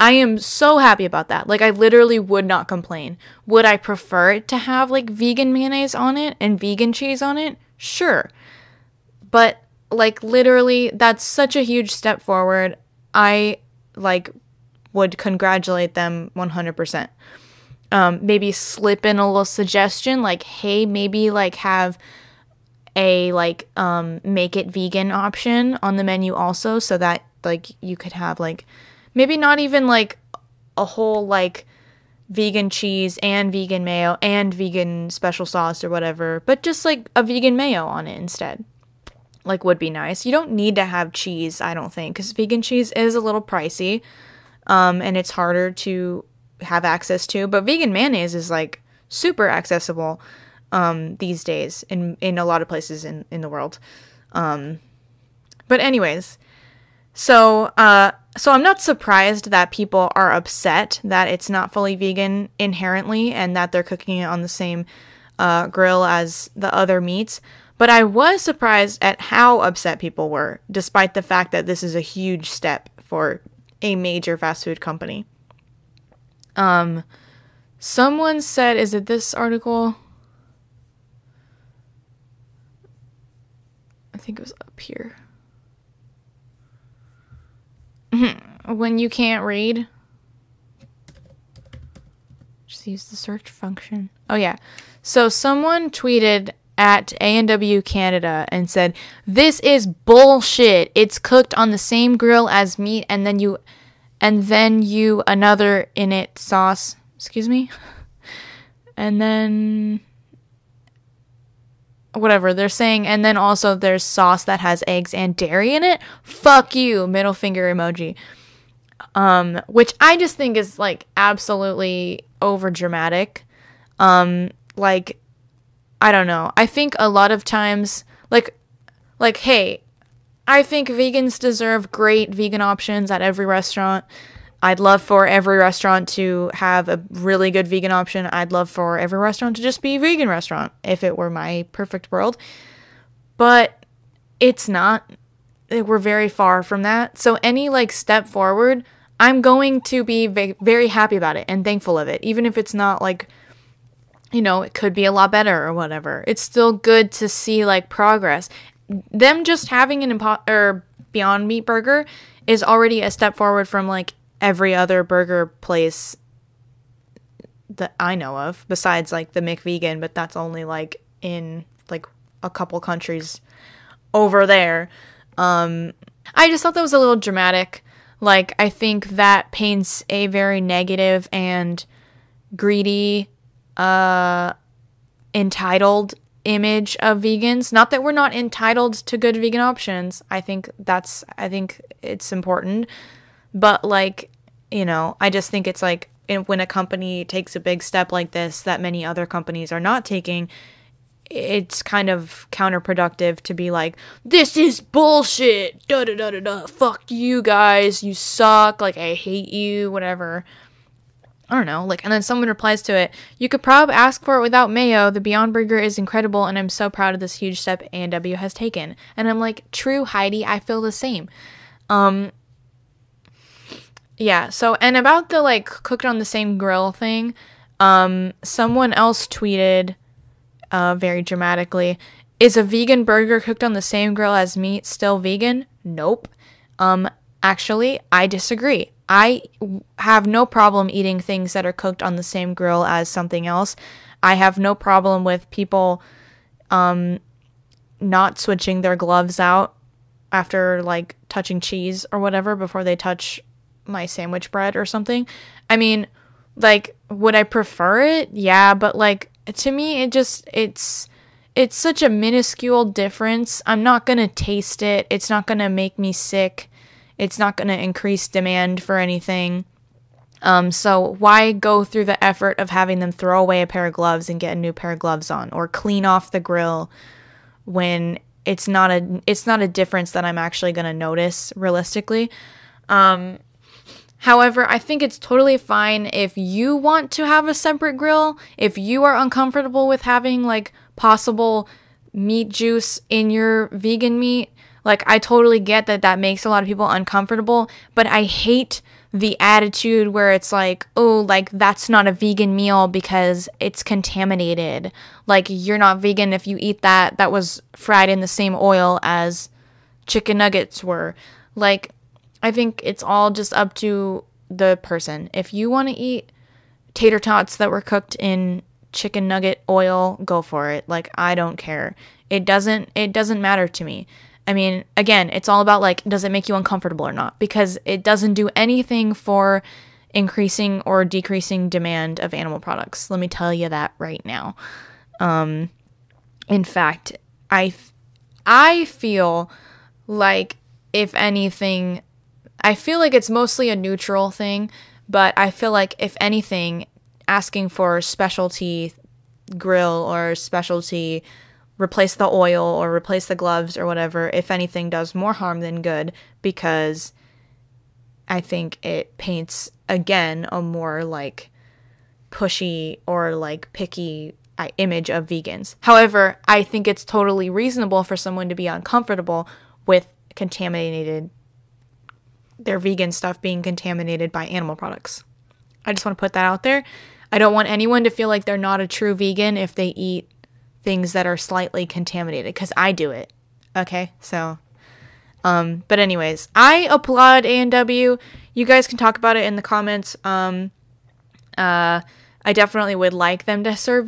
I am so happy about that. Like, I literally would not complain. Would I prefer it to have, like, vegan mayonnaise on it and vegan cheese on it? Sure. But, like, literally, that's such a huge step forward. I, like, would congratulate them 100%. Maybe slip in a little suggestion, like, hey, maybe, like, have a, like, make it vegan option on the menu also, so that, like, you could have, like, maybe not even, like, a whole, like, vegan cheese and vegan mayo and vegan special sauce or whatever, but just, like, a vegan mayo on it instead, like, would be nice. You don't need to have cheese, I don't think, because vegan cheese is a little pricey, and it's harder to have access to, but vegan mayonnaise is, like, super accessible these days in a lot of places in the world. But anyways, so, so I'm not surprised that people are upset that it's not fully vegan inherently and that they're cooking it on the same grill as the other meats. But I was surprised at how upset people were, despite the fact that this is a huge step for a major fast food company. Someone said, is it this article? I think it was up here. When you can't read, just use the search function. Oh yeah. So someone tweeted at A&W Canada and said, "This is bullshit. It's cooked on the same grill as meat, and then you and then you another in it sauce, excuse me, and then whatever they're saying, and then also there's sauce that has eggs and dairy in it. Fuck you, middle finger emoji. Which I just think is like absolutely over dramatic. Like, I don't know. I think a lot of times, like, hey, I think vegans deserve great vegan options at every restaurant. I'd love for every restaurant to have a really good vegan option. I'd love for every restaurant to just be a vegan restaurant if it were my perfect world. But it's not. We're very far from that. So any like step forward, I'm going to be very happy about it and thankful of it. Even if it's not like, you know, it could be a lot better or whatever. It's still good to see like progress. Them just having an Beyond Meat burger is already a step forward from like every other burger place that I know of, besides like the McVegan, but that's only like in like a couple countries over there. I just thought that was a little dramatic. Like, I think that paints a very negative and greedy, entitled image of vegans. Not that we're not entitled to good vegan options. I think it's important. But like, you know, I just think it's like when a company takes a big step like this that many other companies are not taking, it's kind of counterproductive to be like, this is bullshit, da da da da da, fuck you guys, you suck, like I hate you, whatever. I don't know, like, and then someone replies to it, you could probably ask for it without mayo. The Beyond Burger is incredible, and I'm so proud of this huge step A&W has taken. And I'm like, true, Heidi, I feel the same. Yeah, so, and about the, like, cooked on the same grill thing, someone else tweeted, very dramatically, is a vegan burger cooked on the same grill as meat still vegan? Nope. Actually, I disagree. I have no problem eating things that are cooked on the same grill as something else. I have no problem with people, not switching their gloves out after, like, touching cheese or whatever before they touch my sandwich bread or something. I mean, like, would I prefer it? Yeah, but like, to me, it just, it's such a minuscule difference. I'm not gonna taste it. It's not gonna make me sick. It's not gonna increase demand for anything. So why go through the effort of having them throw away a pair of gloves and get a new pair of gloves on, or clean off the grill when it's not a difference that I'm actually gonna notice realistically. However, I think it's totally fine if you want to have a separate grill, if you are uncomfortable with having like possible meat juice in your vegan meat. Like, I totally get that that makes a lot of people uncomfortable, but I hate the attitude where it's like, oh, like that's not a vegan meal because it's contaminated. Like, you're not vegan if you eat that. That was fried in the same oil as chicken nuggets were. Like, I think it's all just up to the person. If you want to eat tater tots that were cooked in chicken nugget oil, go for it. Like, I don't care. It doesn't matter to me. I mean, again, it's all about like, does it make you uncomfortable or not? Because it doesn't do anything for increasing or decreasing demand of animal products. Let me tell you that right now. In fact, I feel like, if anything, I feel like it's mostly a neutral thing, but I feel like, if anything, asking for specialty grill or specialty replace the oil or replace the gloves or whatever, if anything, does more harm than good, because I think it paints, again, a more like pushy or like picky image of vegans. However, I think it's totally reasonable for someone to be uncomfortable with contaminated their vegan stuff being contaminated by animal products. I just want to put that out there. I don't want anyone to feel like they're not a true vegan if they eat things that are slightly contaminated, because I do it. Okay, so, but anyways, I applaud A&W. You guys can talk about it in the comments. I definitely would like them to serve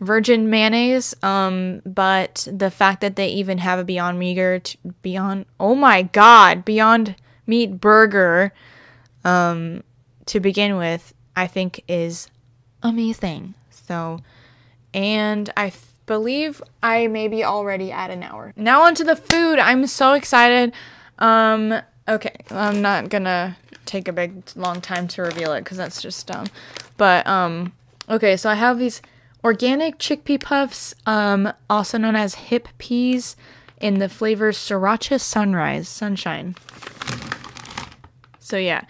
virgin mayonnaise, but the fact that they even have a Beyond Meat, Beyond meat burger to begin with, I think is amazing. So, and I believe I may be already at an hour. Now onto the food. I'm so excited. Okay, I'm not gonna take a big long time to reveal it because that's just dumb. But okay, so I have these organic chickpea puffs, also known as hip peas, in the flavor Sriracha Sunrise, Sunshine. So yeah,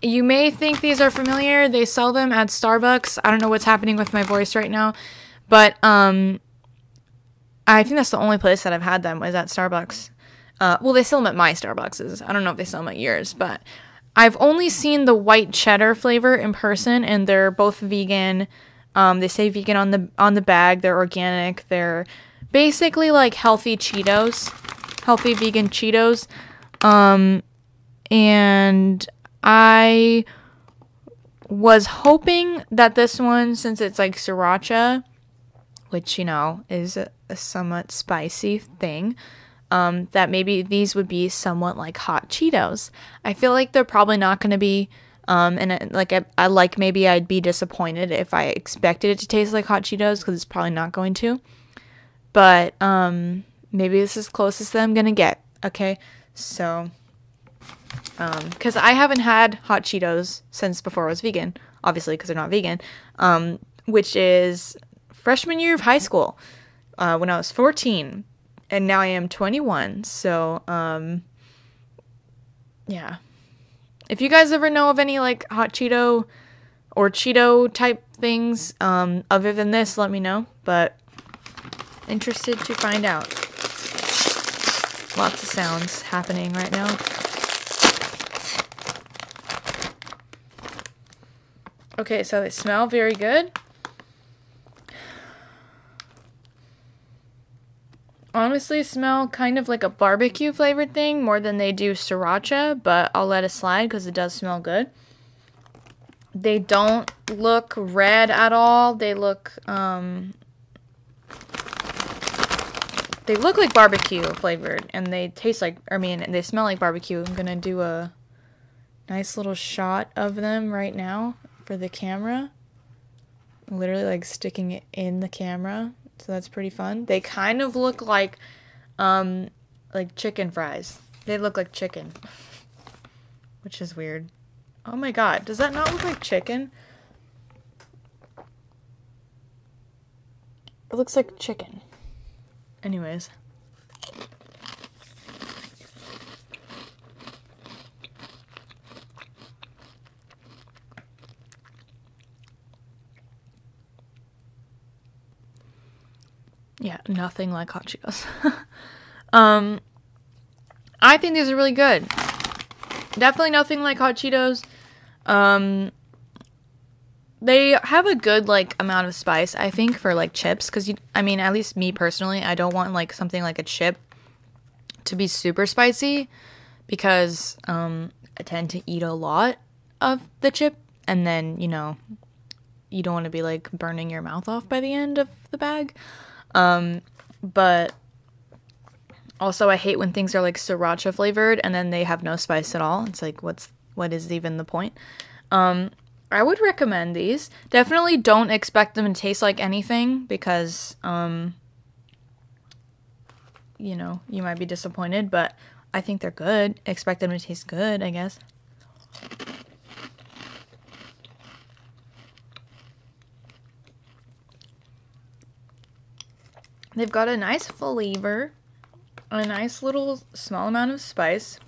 you may think these are familiar. They sell them at Starbucks. I don't know what's happening with my voice right now, but I think that's the only place that I've had them is at Starbucks. Well, they sell them at my Starbucks. I don't know if they sell them at yours, but I've only seen the white cheddar flavor in person, and they're both vegan. They say vegan on the bag. They're organic. They're basically like healthy Cheetos, healthy vegan Cheetos. And I was hoping that this one, since it's like sriracha, which, you know, is a somewhat spicy thing, that maybe these would be somewhat like Hot Cheetos. I feel like they're probably not going to be. And maybe I'd be disappointed if I expected it to taste like Hot Cheetos, because it's probably not going to. But maybe this is closest that I'm gonna get. Okay, so because I haven't had Hot Cheetos since before I was vegan, obviously because they're not vegan, which is freshman year of high school, when I was 14, and now I am 21. So yeah. If you guys ever know of any, like, Hot Cheeto or Cheeto-type things other than this, let me know. But interested to find out. Lots of sounds happening right now. Okay, so they smell very good. Honestly smell kind of like a barbecue flavored thing more than they do sriracha, but I'll let it slide because it does smell good. They don't look red at all. They look like barbecue flavored, and they taste like, I mean, they smell like barbecue. I'm gonna do a nice little shot of them right now for the camera. Literally like sticking it in the camera. So that's pretty fun. They kind of look like chicken fries. They look like chicken, which is weird. Oh my god, does that not look like chicken? It looks like chicken. Anyways. Yeah, nothing like Hot Cheetos. I think these are really good. Definitely nothing like Hot Cheetos. They have a good, like, amount of spice, I think, for, like, chips. Because, I mean, at least me personally, I don't want, like, something like a chip to be super spicy. Because I tend to eat a lot of the chip. And then, you know, you don't want to be, like, burning your mouth off by the end of the bag. But also I hate when things are like sriracha flavored and then they have no spice at all. It's like, what is even the point? I would recommend these. Definitely don't expect them to taste like anything because, you know, you might be disappointed, but I think they're good. Expect them to taste good, I guess. They've got a nice flavor, a nice little small amount of spice,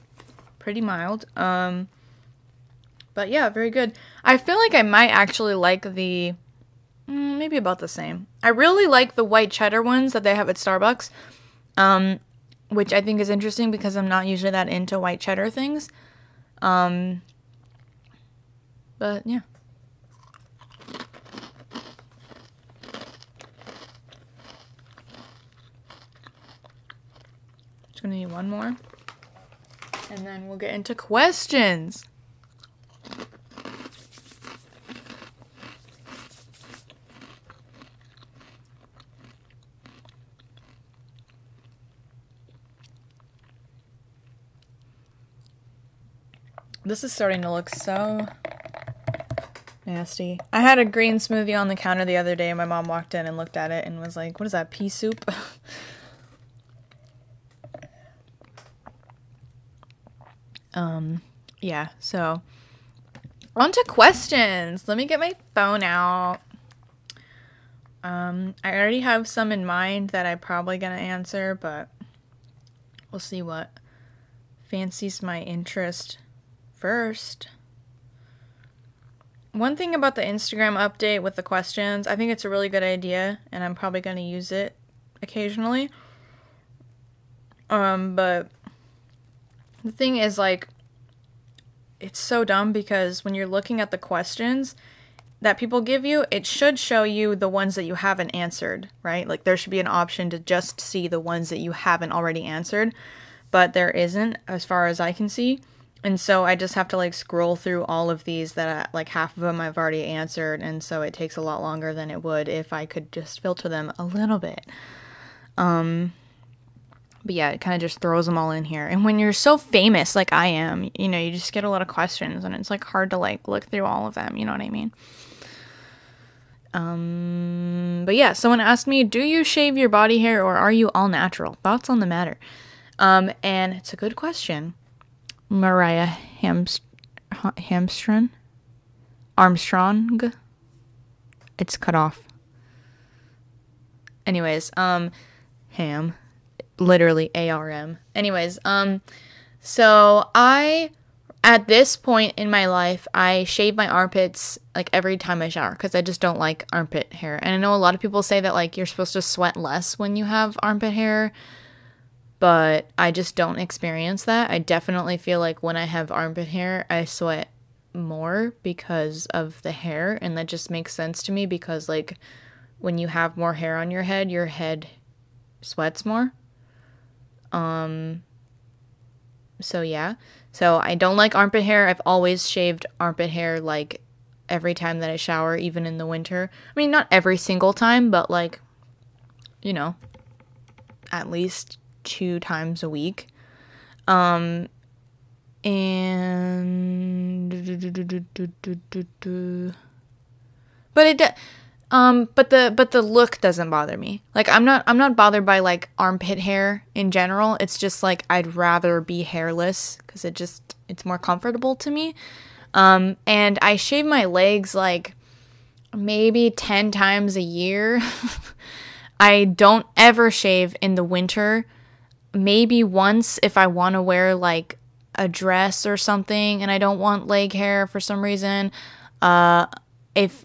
pretty mild, but yeah, very good. I feel like I might actually like the, maybe about the same. I really like the white cheddar ones that they have at Starbucks, which I think is interesting because I'm not usually that into white cheddar things, but yeah. Gonna need one more and then we'll get into questions. This is starting to look so nasty. I had a green smoothie on the counter the other day, and my mom walked in and looked at it and was like, what is that, pea soup? Yeah, so on to questions. Let me get my phone out. I already have some in mind that I'm probably gonna answer, but we'll see what fancies my interest first. One thing about the Instagram update with the questions, I think it's a really good idea, and I'm probably gonna use it occasionally. But the thing is, like, it's so dumb because when you're looking at the questions that people give you, it should show you the ones that you haven't answered, right? Like, there should be an option to just see the ones that you haven't already answered, but there isn't as far as I can see. And so I just have to, like, scroll through all of these that, like, half of them I've already answered, and so it takes a lot longer than it would if I could just filter them a little bit. But yeah, it kind of just throws them all in here. And when you're so famous like I am, you know, you just get a lot of questions, and it's, like, hard to, like, look through all of them, you know what I mean? But yeah, someone asked me, do you shave your body hair or are you all natural? Thoughts on the matter? And it's a good question. Mariah Armstrong. It's cut off. Anyways, ham. Literally ARM. Anyways, so I, at this point in my life, I shave my armpits, like, every time I shower because I just don't like armpit hair. And I know a lot of people say that, like, you're supposed to sweat less when you have armpit hair, but I just don't experience that. I definitely feel like when I have armpit hair, I sweat more because of the hair, and that just makes sense to me because, like, when you have more hair on your head sweats more. So yeah. So I don't like armpit hair. I've always shaved armpit hair, like, every time that I shower, even in the winter. I mean, not every single time, but, like, you know, at least 2 times a week. But the look doesn't bother me. Like, I'm not bothered by, like, armpit hair in general. It's just, like, I'd rather be hairless because it's more comfortable to me. And I shave my legs, like, maybe 10 times a year. I don't ever shave in the winter. Maybe once if I want to wear, like, a dress or something and I don't want leg hair for some reason. If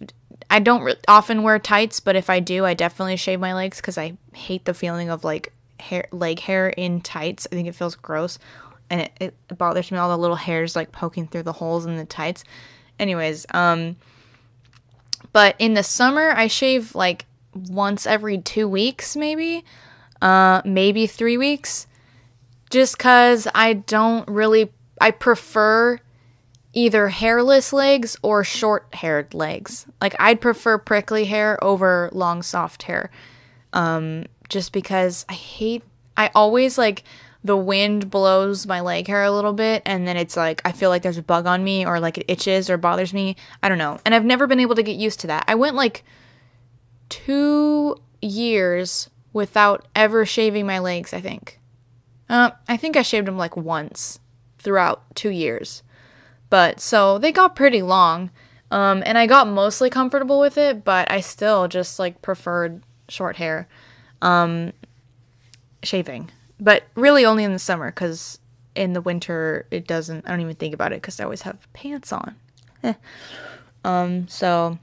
I don't often wear tights, but if I do, I definitely shave my legs because I hate the feeling of, like, hair, leg hair in tights. I think it feels gross, and it bothers me, all the little hairs, like, poking through the holes in the tights. Anyways, but in the summer I shave, like, once every 2 weeks, maybe, maybe 3 weeks, just because I prefer either hairless legs or short-haired legs. Like, I'd prefer prickly hair over long, soft hair, just because I always, like, the wind blows my leg hair a little bit, and then it's, like, I feel like there's a bug on me, or, like, it itches or bothers me. I don't know, and I've never been able to get used to that. I went, like, 2 years without ever shaving my legs, I think. I think I shaved them, like, once throughout 2 years. But so they got pretty long, and I got mostly comfortable with it, but I still just, like, preferred short hair shaving. But really only in the summer, because in the winter I don't even think about it because I always have pants on. So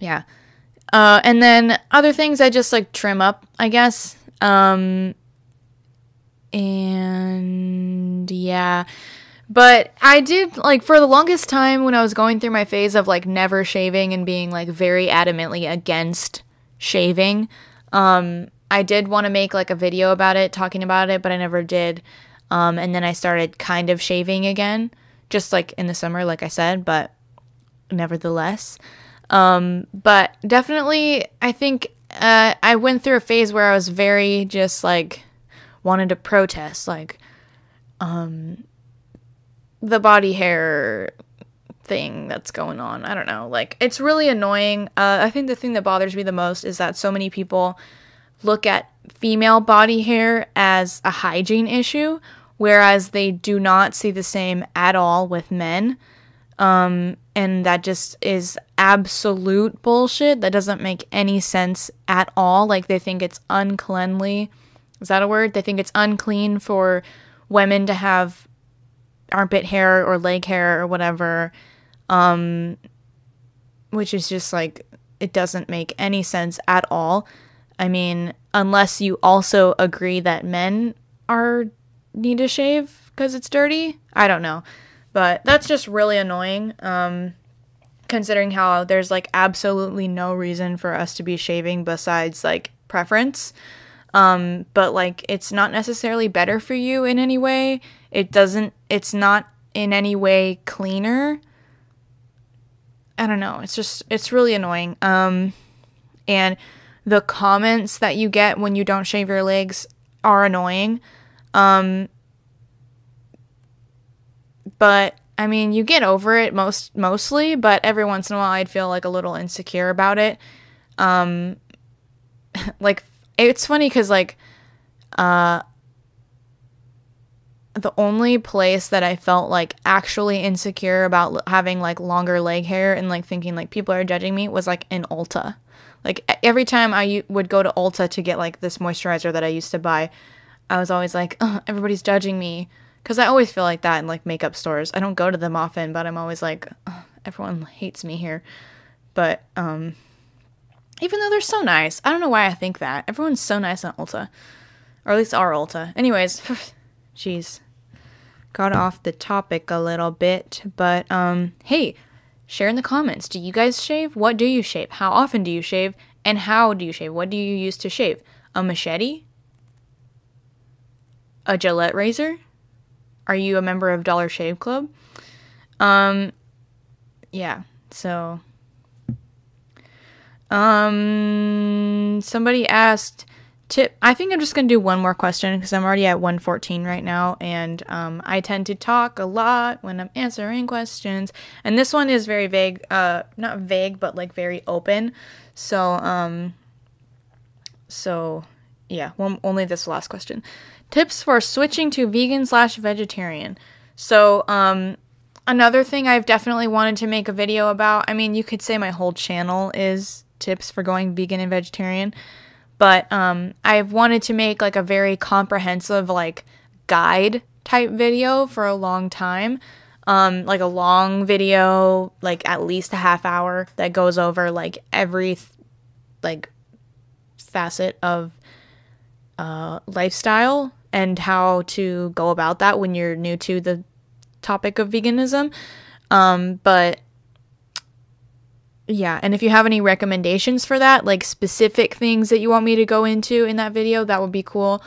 yeah. And then other things I just, like, trim up, I guess. And yeah, but I did, like, for the longest time when I was going through my phase of, like, never shaving and being, like, very adamantly against shaving, I did want to make, like, a video about it, talking about it, but I never did. And then I started kind of shaving again, just, like, in the summer, like I said, but nevertheless. But definitely, I think, I went through a phase where I was very just, like, wanted to protest, like, the body hair thing that's going on. I don't know. Like, it's really annoying. I think the thing that bothers me the most is that so many people look at female body hair as a hygiene issue, whereas they do not see the same at all with men. And that just is absolute bullshit. That doesn't make any sense at all. Like, they think it's uncleanly. Is that a word? They think it's unclean for women to have armpit hair or leg hair or whatever, which is just like, it doesn't make any sense at all. I mean, unless you also agree that men need to shave because it's dirty. I don't know. But that's just really annoying, considering how there's, like, absolutely no reason for us to be shaving besides, like, preference. But, like, it's not necessarily better for you in any way. It's not in any way cleaner. I don't know. It's really annoying. And the comments that you get when you don't shave your legs are annoying. But, I mean, you get over it mostly, but every once in a while I'd feel, like, a little insecure about it. Like, it's funny because, like, the only place that I felt, like, actually insecure about having, like, longer leg hair and, like, thinking, like, people are judging me was, like, in Ulta. Like, every time I would go to Ulta to get, like, this moisturizer that I used to buy, I was always like, oh, everybody's judging me. Because I always feel like that in, like, makeup stores. I don't go to them often, but I'm always like, oh, everyone hates me here. But, even though they're so nice. I don't know why I think that. Everyone's so nice at Ulta. Or at least our Ulta. Anyways, jeez. Got off the topic a little bit. But, hey, share in the comments. Do you guys shave? What do you shave? How often do you shave? And how do you shave? What do you use to shave? A machete? A Gillette razor? Are you a member of Dollar Shave Club? Yeah, so. Somebody asked, I think I'm just going to do one more question because I'm already at 1:14 right now. And I tend to talk a lot when I'm answering questions. And this one is very vague. Not vague, but like very open. So, yeah, only this last question. Tips for switching to vegan/vegetarian. So, another thing I've definitely wanted to make a video about, I mean, you could say my whole channel is tips for going vegan and vegetarian, but, I've wanted to make, like, a very comprehensive, like, guide type video for a long time. Like, a long video, like, at least a half hour that goes over, like, every, like, facet of, lifestyle and how to go about that when you're new to the topic of veganism. But yeah, and if you have any recommendations for that, like specific things that you want me to go into in that video, that would be cool.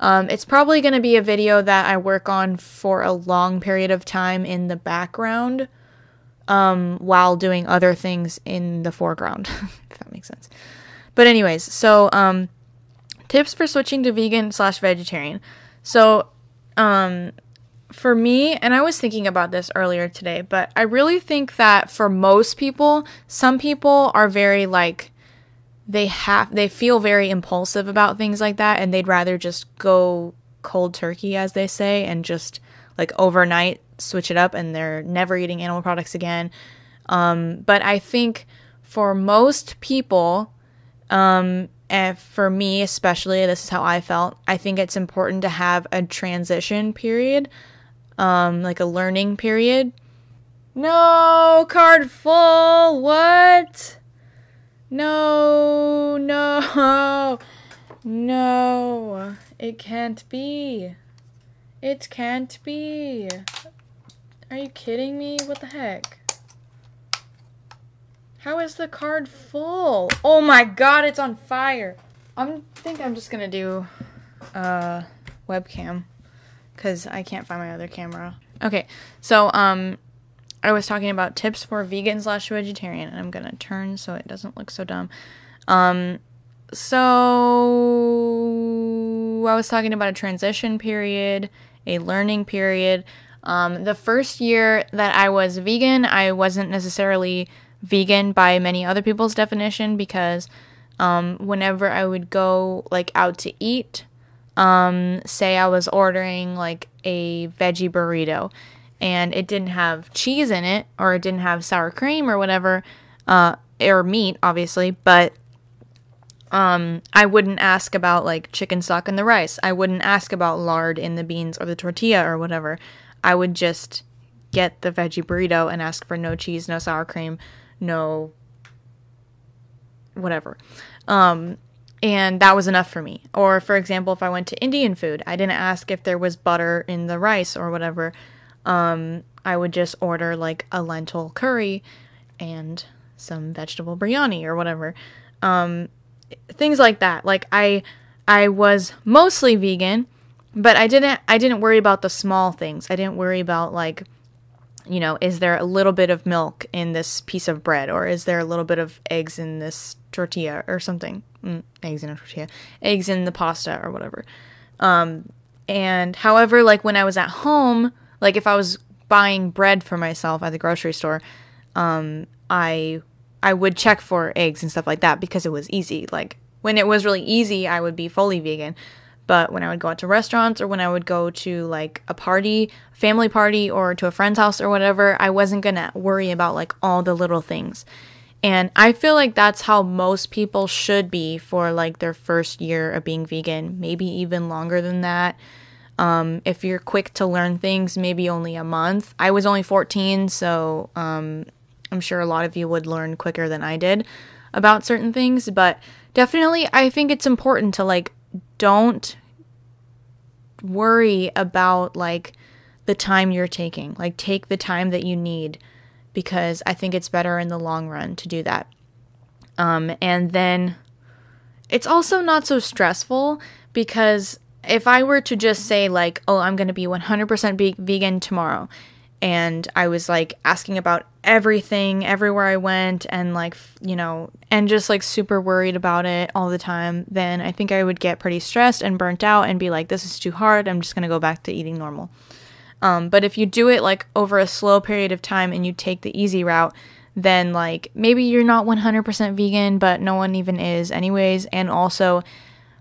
It's probably going to be a video that I work on for a long period of time in the background, while doing other things in the foreground, if that makes sense. But anyways, so, tips for switching to vegan/vegetarian. So, for me, and I was thinking about this earlier today, but I really think that for most people, some people are very, like, they feel very impulsive about things like that, and they'd rather just go cold turkey, as they say, and just, like, overnight switch it up, and they're never eating animal products again. But I think for most people, and for me especially, this is how I felt, I think it's important to have a transition period, like a learning period. No, card full, what? No, it can't be. It can't be. Are you kidding me? What the heck? How is the card full? Oh my god, it's on fire. I think I'm just gonna do webcam because I can't find my other camera. Okay, so I was talking about tips for vegan/vegetarian, and I'm gonna turn so it doesn't look so dumb. So I was talking about a transition period, a learning period. The first year that I was vegan, I wasn't necessarily vegan by many other people's definition because whenever I would go like out to eat, say I was ordering like a veggie burrito and it didn't have cheese in it or it didn't have sour cream or whatever, or meat obviously, but I wouldn't ask about like chicken stock in the rice. I wouldn't ask about lard in the beans or the tortilla or whatever. I would just get the veggie burrito and ask for no cheese, no sour cream, no whatever. And that was enough for me. Or for example, if I went to Indian food, I didn't ask if there was butter in the rice or whatever. I would just order like a lentil curry and some vegetable biryani or whatever. Things like that. Like I was mostly vegan, but I didn't worry about the small things. I didn't worry about like, you know, is there a little bit of milk in this piece of bread, or is there a little bit of eggs in this tortilla or something? Eggs in a tortilla, eggs in the pasta or whatever. And however, like when I was at home, like if I was buying bread for myself at the grocery store, I would check for eggs and stuff like that because it was easy. Like when it was really easy, I would be fully vegan. But when I would go out to restaurants or when I would go to like a party, family party, or to a friend's house or whatever, I wasn't going to worry about like all the little things. And I feel like that's how most people should be for like their first year of being vegan, maybe even longer than that. If you're quick to learn things, maybe only a month. I was only 14, so I'm sure a lot of you would learn quicker than I did about certain things, but definitely I think it's important to like don't worry about like the time you're taking. Like take the time that you need because I think it's better in the long run to do that. And then it's also not so stressful because if I were to just say like, oh, I'm going to be 100% vegan tomorrow, and I was like asking about everything everywhere I went and like, you know, and just like super worried about it all the time, then I think I would get pretty stressed and burnt out and be like, this is too hard. I'm just going to go back to eating normal. But if you do it like over a slow period of time and you take the easy route, then like maybe you're not 100% vegan, but no one even is anyways. And also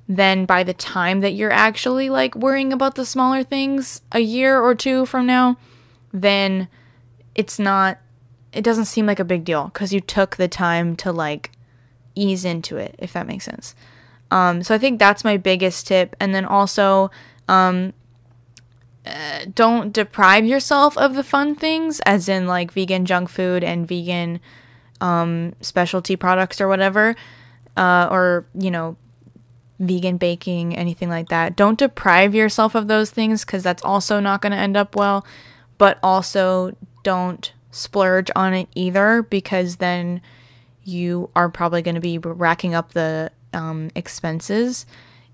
then by the time that you're actually like worrying about the smaller things a year or two from now, then it doesn't seem like a big deal because you took the time to like ease into it, if that makes sense. So I think that's my biggest tip. And then also, don't deprive yourself of the fun things, as in like vegan junk food and vegan, specialty products or whatever, or, you know, vegan baking, anything like that. Don't deprive yourself of those things because that's also not going to end up well. But also don't splurge on it either because then you are probably going to be racking up the expenses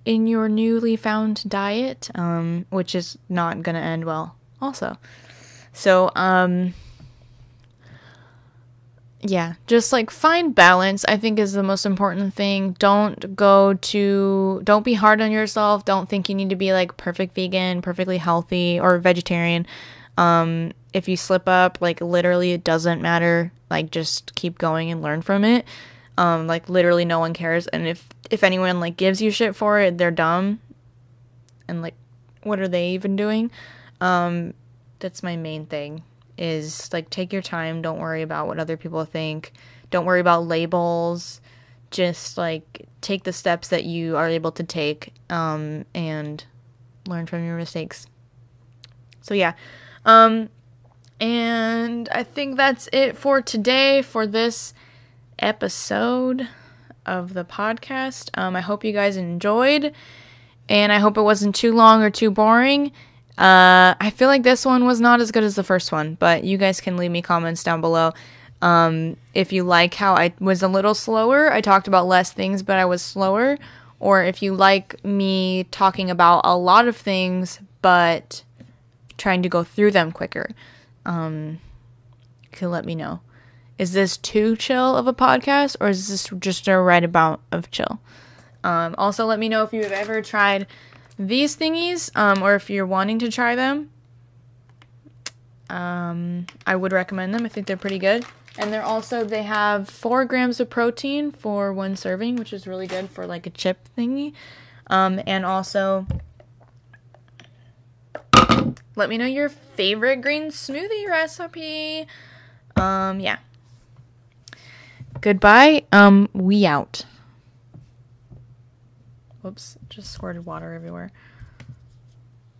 in your newly found diet, which is not going to end well also. So, yeah, just like find balance, I think, is the most important thing. Don't be hard on yourself. Don't think you need to be like perfect vegan, perfectly healthy, or vegetarian. If you slip up, like literally it doesn't matter, like just keep going and learn from it. Like literally no one cares. And if anyone like gives you shit for it, they're dumb. And like, what are they even doing? That's my main thing is like, take your time. Don't worry about what other people think. Don't worry about labels. Just like take the steps that you are able to take, and learn from your mistakes. So yeah. And I think that's it for today for this episode of the podcast. I hope you guys enjoyed, and I hope it wasn't too long or too boring. I feel like this one was not as good as the first one, but you guys can leave me comments down below. If you like how I was a little slower, I talked about less things, but I was slower, or if you like me talking about a lot of things, but trying to go through them quicker, you can let me know. Is this too chill of a podcast, or is this just a right amount of chill? Also, let me know if you have ever tried these thingies, or if you're wanting to try them. I would recommend them. I think they're pretty good. And they're also, they have 4 grams of protein for one serving, which is really good for like a chip thingy. And also, let me know your favorite green smoothie recipe. Yeah. Goodbye. We out. Whoops, just squirted water everywhere.